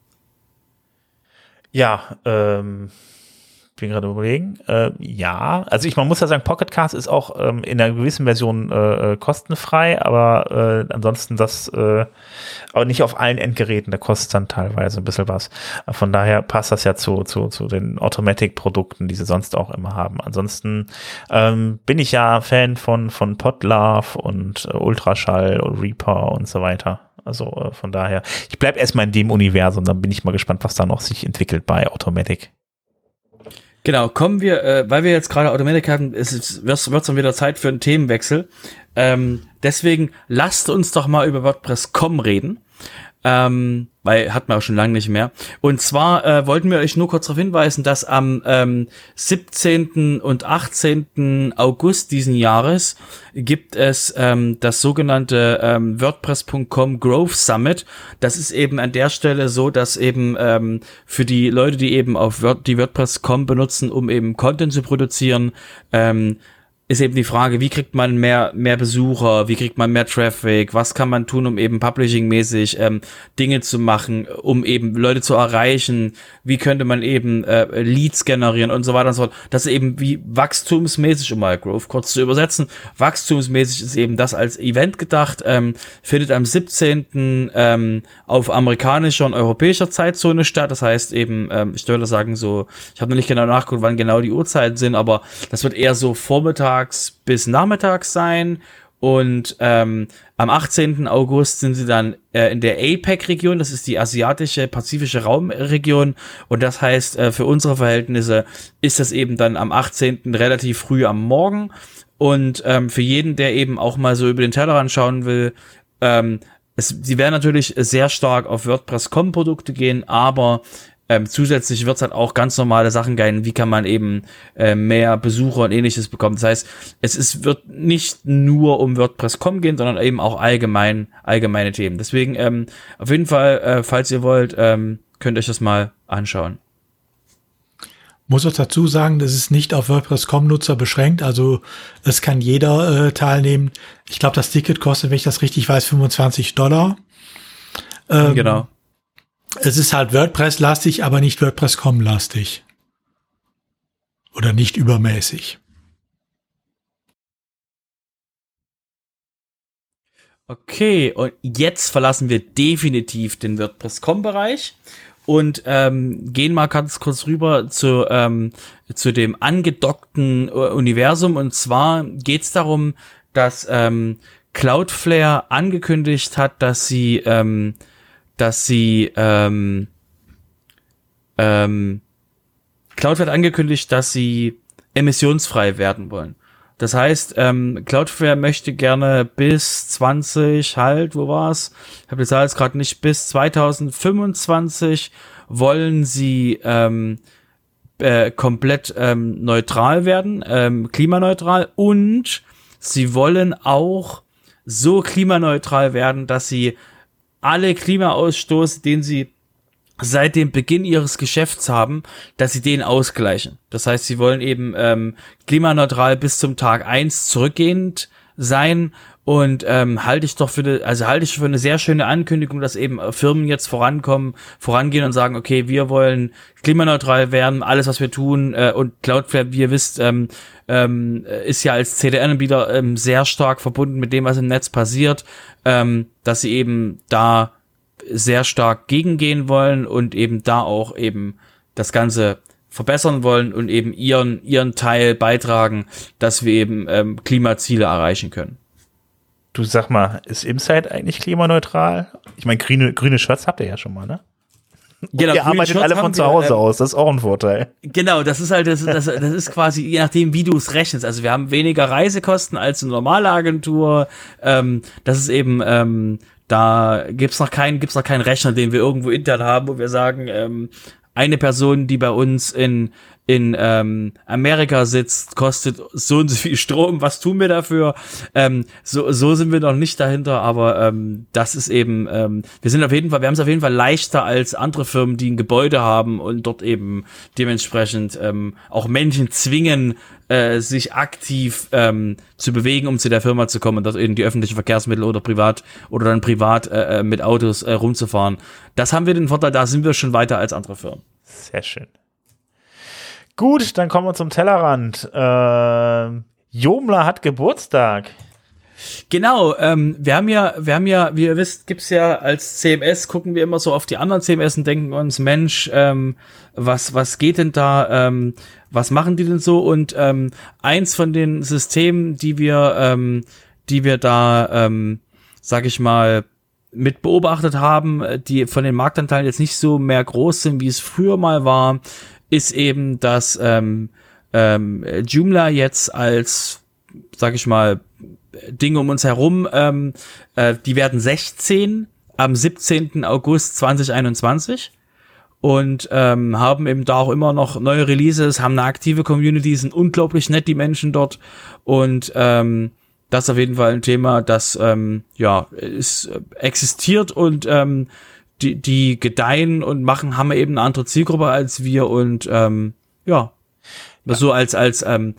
Ja, ähm, bin gerade überlegen. Äh, ja, also ich man muss ja sagen, Pocket Cast ist auch ähm, in einer gewissen Version äh, kostenfrei, aber äh, ansonsten das äh, auch nicht auf allen Endgeräten, da kostet dann teilweise ein bisschen was. Von daher passt das ja zu zu zu den Automatic-Produkten, die sie sonst auch immer haben. Ansonsten ähm, bin ich ja Fan von von Podlove und äh, Ultraschall und Reaper und so weiter. Also äh, von daher, ich bleibe erstmal in dem Universum, dann bin ich mal gespannt, was da noch sich entwickelt bei Automatic. Genau, kommen wir, äh, weil wir jetzt gerade Automatic hatten, wird es dann wieder Zeit für einen Themenwechsel. Ähm, deswegen lasst uns doch mal über WordPress Punkt com reden, ähm, weil hatten wir auch schon lange nicht mehr. Und zwar äh, wollten wir euch nur kurz darauf hinweisen, dass am ähm, siebzehnten und achtzehnten August diesen Jahres gibt es ähm, das sogenannte ähm, WordPress Punkt com Growth Summit. Das ist eben an der Stelle so, dass eben ähm, für die Leute, die eben auf Word- die WordPress Punkt com benutzen, um eben Content zu produzieren, ähm, ist eben die Frage, wie kriegt man mehr mehr Besucher, wie kriegt man mehr Traffic, was kann man tun, um eben Publishing-mäßig ähm, Dinge zu machen, um eben Leute zu erreichen, wie könnte man eben äh, Leads generieren und so weiter und so fort. Das ist eben wie wachstumsmäßig, um mal Growth kurz zu übersetzen, wachstumsmäßig ist eben das als Event gedacht, ähm, findet am siebzehnten Ähm, auf amerikanischer und europäischer Zeitzone statt, das heißt eben, ähm, ich würde sagen so, ich habe noch nicht genau nachgeguckt, wann genau die Uhrzeiten sind, aber das wird eher so Vormittag bis nachmittags sein und ähm, am achtzehnten August sind sie dann äh, in der APAC-Region, das ist die asiatische, pazifische Raumregion und das heißt, äh, für unsere Verhältnisse ist das eben dann am achtzehnten relativ früh am Morgen und ähm, für jeden, der eben auch mal so über den Tellerrand schauen will, ähm, es, sie werden natürlich sehr stark auf WordPress Punkt com-Produkte gehen, aber Ähm, zusätzlich wird es halt auch ganz normale Sachen geben, wie kann man eben äh, mehr Besucher und ähnliches bekommen. Das heißt, es ist, wird nicht nur um WordPress Punkt com gehen, sondern eben auch allgemein allgemeine Themen. Deswegen ähm, auf jeden Fall, äh, falls ihr wollt, ähm, könnt euch das mal anschauen. Muss auch dazu sagen, das ist nicht auf WordPress Punkt com-Nutzer beschränkt, also es kann jeder äh, teilnehmen. Ich glaube, das Ticket kostet, wenn ich das richtig weiß, fünfundzwanzig Dollar. Ähm, genau. Es ist halt WordPress-lastig, aber nicht WordPress Punkt com-lastig. Oder nicht übermäßig. Okay, und jetzt verlassen wir definitiv den WordPress Punkt com-Bereich und ähm, gehen mal ganz kurz rüber zu, ähm, zu dem angedockten Universum. Und zwar geht es darum, dass ähm, Cloudflare angekündigt hat, dass sie... Ähm, dass sie ähm, ähm, Cloudflare hat angekündigt, dass sie emissionsfrei werden wollen. Das heißt, ähm, Cloudflare möchte gerne bis zwanzig halt, wo war's? Ich habe die Zahl jetzt gerade nicht. Bis zweitausendfünfundzwanzig wollen sie ähm, äh, komplett ähm, neutral werden, ähm, klimaneutral. Und sie wollen auch so klimaneutral werden, dass sie alle Klimaausstoß, den sie seit dem Beginn ihres Geschäfts haben, dass sie den ausgleichen. Das heißt, sie wollen eben ähm, klimaneutral bis zum Tag eins zurückgehend sein und ähm, halte ich doch für eine, also halte ich für eine sehr schöne Ankündigung, dass eben Firmen jetzt vorankommen, vorangehen und sagen, okay, wir wollen klimaneutral werden, alles was wir tun äh, und Cloudflare, wie ihr wisst, ähm, ähm, ist ja als C D N-Anbieter ähm, sehr stark verbunden mit dem, was im Netz passiert, ähm, dass sie eben da sehr stark gegengehen wollen und eben da auch eben das Ganze verbessern wollen und eben ihren ihren Teil beitragen, dass wir eben ähm, Klimaziele erreichen können. Du sag mal, ist Imside eigentlich klimaneutral? Ich meine, grüne, grüne Shirts habt ihr ja schon mal, ne? Genau, ihr arbeitet Shirts alle von zu Hause wir, äh, aus, das ist auch ein Vorteil. Genau, das ist halt, das, das, das ist quasi, je nachdem, wie du es rechnest. Also wir haben weniger Reisekosten als eine normale Agentur. Ähm, das ist eben, ähm, da gibt's noch keinen, gibt's noch keinen Rechner, den wir irgendwo intern haben, wo wir sagen, ähm, eine Person, die bei uns in in ähm, Amerika sitzt, kostet so und so viel Strom. Was tun wir dafür? Ähm, so so sind wir noch nicht dahinter, aber ähm, das ist eben. Ähm, wir sind auf jeden Fall, wir haben es auf jeden Fall leichter als andere Firmen, die ein Gebäude haben und dort eben dementsprechend ähm, auch Menschen zwingen, äh, sich aktiv ähm, zu bewegen, um zu der Firma zu kommen und dort in die öffentlichen Verkehrsmittel oder privat oder dann privat äh, mit Autos äh, rumzufahren. Das haben wir den Vorteil, da sind wir schon weiter als andere Firmen. Sehr schön. Gut, dann kommen wir zum Tellerrand. Äh, Jomla hat Geburtstag. Genau, ähm, wir haben ja, wir haben ja, wie ihr wisst, gibt's ja als C M S, gucken wir immer so auf die anderen C M S und denken uns, Mensch, ähm, was, was geht denn da, ähm, was machen die denn so? Und ähm, eins von den Systemen, die wir, ähm, die wir da, ähm, sag ich mal, mit beobachtet haben, die von den Marktanteilen jetzt nicht so mehr groß sind, wie es früher mal war, ist eben, dass ähm, ähm, Joomla jetzt als, sag ich mal, Dinge um uns herum, ähm, äh, die werden sechzehn am siebzehnten August zweitausendeinundzwanzig und ähm, haben eben da auch immer noch neue Releases, haben eine aktive Community, sind unglaublich nett, die Menschen dort, und ähm, das ist auf jeden Fall ein Thema, das ähm, ja, es existiert und ähm, die, die gedeihen und machen, haben wir eben eine andere Zielgruppe als wir und ähm, ja, ja, so als, als ähm,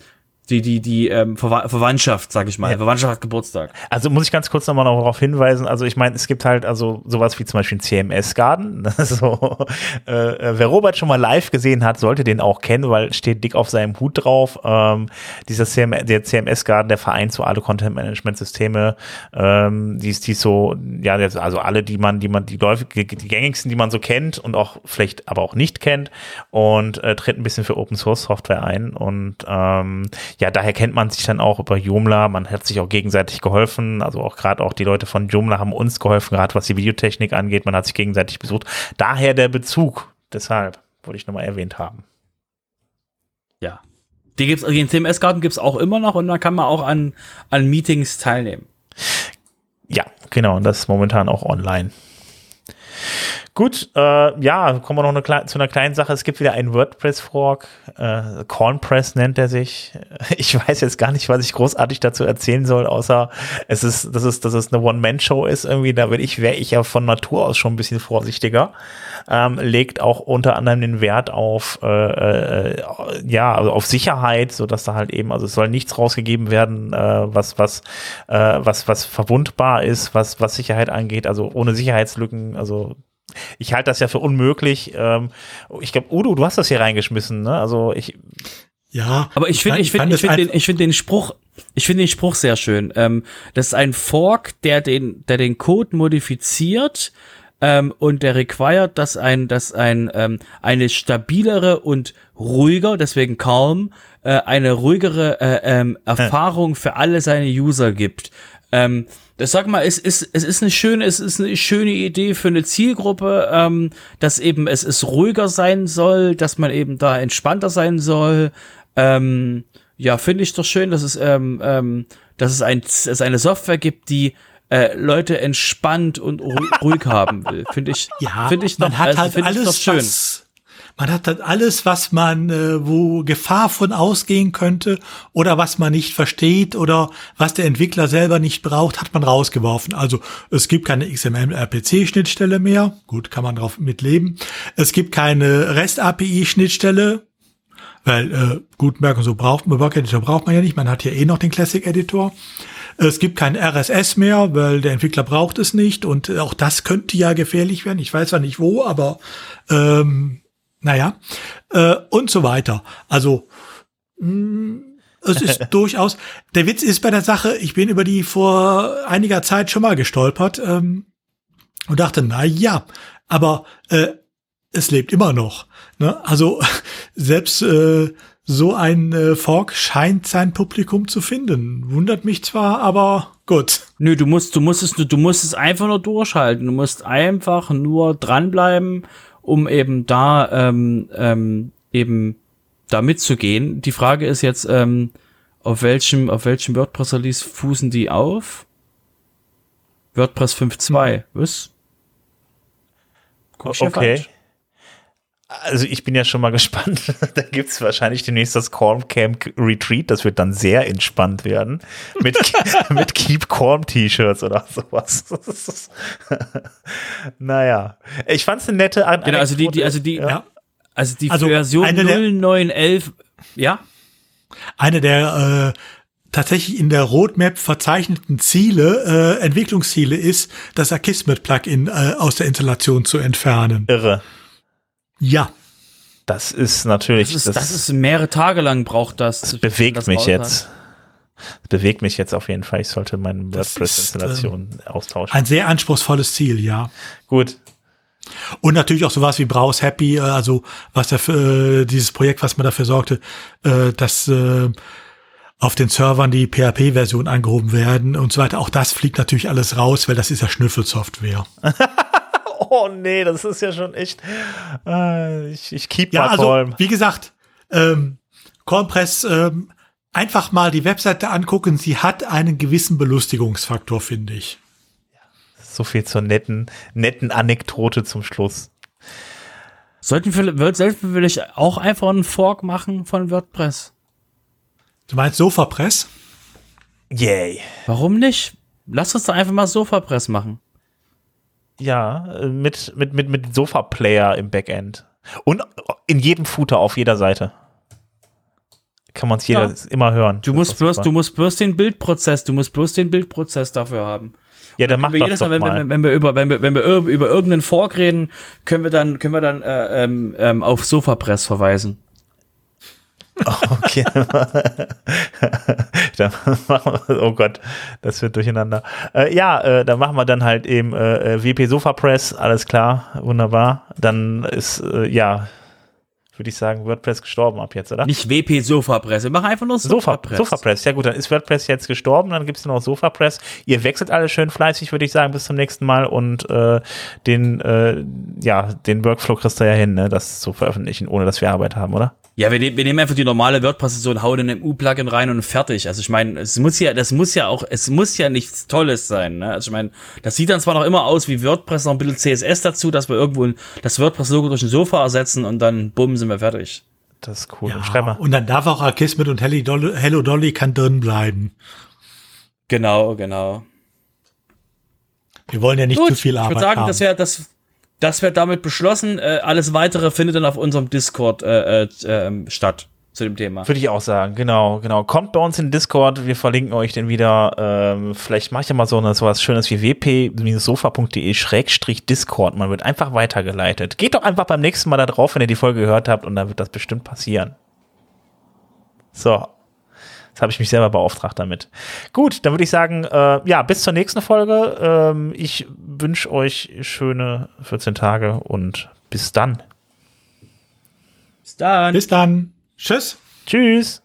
die die die ähm, Ver- Verwandtschaft, sag ich mal, ja. Verwandtschaft hat Geburtstag. Also muss ich ganz kurz nochmal darauf hinweisen, also ich meine, es gibt halt also sowas wie zum Beispiel ein C M S-Garden, so, äh, wer Robert schon mal live gesehen hat, sollte den auch kennen, weil steht dick auf seinem Hut drauf, ähm, dieser C M S, der C M S-Garden, der Verein zu alle Content-Management-Systeme, ähm, die ist die so, ja, also alle, die man, die man, die, die gängigsten, die man so kennt und auch vielleicht aber auch nicht kennt, und äh, tritt ein bisschen für Open-Source-Software ein und ähm, ja, daher kennt man sich dann auch über Joomla, man hat sich auch gegenseitig geholfen, also auch gerade auch die Leute von Joomla haben uns geholfen, gerade was die Videotechnik angeht, man hat sich gegenseitig besucht, daher der Bezug, deshalb wollte ich nochmal erwähnt haben. Ja, die gibt's, also den C M S-Garten gibt es auch immer noch und da kann man auch an, an Meetings teilnehmen. Ja, genau, und das ist momentan auch online. Gut, äh, ja, kommen wir noch eine Kle- zu einer kleinen Sache. Es gibt wieder einen WordPress-Fork, äh, Cornpress nennt er sich. Ich weiß jetzt gar nicht, was ich großartig dazu erzählen soll, außer es ist, dass es, dass es eine One-Man-Show ist irgendwie. Da bin ich, wäre ich ja von Natur aus schon ein bisschen vorsichtiger. Ähm, legt auch unter anderem den Wert auf, äh, äh, ja, also auf Sicherheit, sodass da halt eben, also es soll nichts rausgegeben werden, äh, was, was, äh, was, was verwundbar ist, was, was Sicherheit angeht, also ohne Sicherheitslücken, also ich halte das ja für unmöglich. Ich glaube, Udo, du hast das hier reingeschmissen, ne? Also ich. Ja. Aber ich finde, ich finde, ich finde den, find den Spruch, ich finde den Spruch sehr schön. Das ist ein Fork, der den, der den Code modifiziert und der required, dass ein, dass ein eine stabilere und ruhiger, deswegen calm, eine ruhigere Erfahrung für alle seine User gibt. Ähm, das sag mal, es ist, es ist eine schöne, es ist eine schöne Idee für eine Zielgruppe, ähm, dass eben es, es ruhiger sein soll, dass man eben da entspannter sein soll. Ähm, ja, finde ich doch schön, dass es, ähm, ähm, dass es ein, es eine Software gibt, die äh, Leute entspannt und ruhig, ruhig haben will. Finde ich, ja, finde ich doch, man hat also, halt alles schön. Was, man hat halt alles, was man, äh, wo Gefahr von ausgehen könnte oder was man nicht versteht oder was der Entwickler selber nicht braucht, hat man rausgeworfen. Also es gibt keine X M L R P C-Schnittstelle mehr. Gut, kann man drauf mitleben. Es gibt keine REST A P I-Schnittstelle, weil äh, Gutenberg und so braucht man, Work-Editor braucht man ja nicht. Man hat ja eh noch den Classic-Editor. Es gibt kein R S S mehr, weil der Entwickler braucht es nicht. Und auch das könnte ja gefährlich werden. Ich weiß ja nicht wo, aber ähm, Naja, äh, und so weiter. Also, mh, es ist durchaus, der Witz ist bei der Sache, ich bin über die vor einiger Zeit schon mal gestolpert ähm, und dachte, na ja, aber äh, es lebt immer noch. Ne? Also, selbst äh, so ein äh, Fork scheint sein Publikum zu finden. Wundert mich zwar, aber gut. Nö, du musst, du musst es, du musst es einfach nur durchhalten. Du musst einfach nur dranbleiben, um eben da ähm, ähm, eben da mitzugehen. Die Frage ist jetzt, ähm, auf welchem auf welchem WordPress-Release fußen die auf? WordPress fünf Punkt zwei, was? Okay. Also ich bin ja schon mal gespannt. Da gibt's wahrscheinlich demnächst das Calm Camp Retreat. Das wird dann sehr entspannt werden. Mit, mit Keep Calm T-Shirts oder sowas. Naja. Ich fand's eine nette An- genau, also die, die, also die, ja. also die also Version null neun elf, ja? Eine der, äh, tatsächlich in der Roadmap verzeichneten Ziele, äh, Entwicklungsziele ist, das Akismet-Plugin äh, aus der Installation zu entfernen. Irre. Ja. Das ist natürlich. Das ist, das, das ist mehrere Tage lang braucht das. Das bewegt das mich jetzt. Das bewegt mich jetzt auf jeden Fall. Ich sollte meine WordPress-Installation ähm, austauschen. Ein sehr anspruchsvolles Ziel, ja. Gut. Und natürlich auch sowas wie Browse Happy, also was dafür, dieses Projekt, was man dafür sorgte, dass auf den Servern die P H P-Version angehoben werden und so weiter. Auch das fliegt natürlich alles raus, weil das ist ja Schnüffelsoftware. Oh nee, das ist ja schon echt. Äh, ich ich keep ja, mal also, calm. Wie gesagt, ähm, Compress, ähm, einfach mal die Webseite angucken. Sie hat einen gewissen Belustigungsfaktor, finde ich. So viel zur netten, netten Anekdote zum Schluss. Sollten wir vielleicht auch einfach einen Fork machen von WordPress? Du meinst SofaPress? Yay. Warum nicht? Lass uns doch einfach mal SofaPress machen. Ja, mit, mit, mit, mit Sofa-Player im Backend. Und in jedem Footer auf jeder Seite. Kann man es jeder ja. immer hören. Du musst, bloß, du musst bloß den Bildprozess, du musst bloß den Bildprozess dafür haben. Ja, dann, dann macht wir das doch mal, mal. Wenn, wenn, wenn wir über, wenn wir, wenn wir über irgendeinen Fork reden, können wir dann, können wir dann äh, ähm, auf SofaPress verweisen. Okay. Dann machen wir, oh Gott, das wird durcheinander. Äh, ja, äh, dann machen wir dann halt eben äh, W P SofaPress, alles klar, wunderbar. Dann ist, äh, ja, würde ich sagen, WordPress gestorben ab jetzt, oder? Nicht W P SofaPress, wir machen einfach nur SofaPress. SofaPress, ja gut, dann ist WordPress jetzt gestorben, dann gibt es noch SofaPress. Ihr wechselt alle schön fleißig, würde ich sagen, bis zum nächsten Mal und äh, den, äh, ja, den Workflow kriegst du ja hin, ne, das zu veröffentlichen, ohne dass wir Arbeit haben, oder? Ja, wir, wir nehmen einfach die normale WordPress-Version, hauen in ein M U-Plugin rein und fertig. Also ich meine, es muss ja, das muss ja auch, es muss ja nichts Tolles sein. Ne? Also ich meine, das sieht dann zwar noch immer aus wie WordPress, noch ein bisschen C S S dazu, dass wir irgendwo das WordPress-Logo durch ein Sofa ersetzen und dann bumm, sind wir fertig. Das ist cool. Ja, schreib mal. Und dann darf auch Akismet und Hello Dolly kann drin bleiben. Genau, genau. Wir wollen ja nicht Gut, zu viel Arbeit ich sagen, haben. Dass wir das Das wird damit beschlossen. Äh, alles Weitere findet dann auf unserem Discord äh, äh, statt zu dem Thema. Würde ich auch sagen, genau, genau. Kommt bei uns in Discord, wir verlinken euch den wieder. Ähm, vielleicht mache ich ja mal so eine, sowas Schönes wie w p sofa punkt d e schrägstrich Discord. Man wird einfach weitergeleitet. Geht doch einfach beim nächsten Mal da drauf, wenn ihr die Folge gehört habt und dann wird das bestimmt passieren. So. Habe ich mich selber beauftragt damit. Gut, dann würde ich sagen, äh, ja, bis zur nächsten Folge. Ähm, ich wünsche euch schöne vierzehn Tage und bis dann. Bis dann. Bis dann. Tschüss. Tschüss.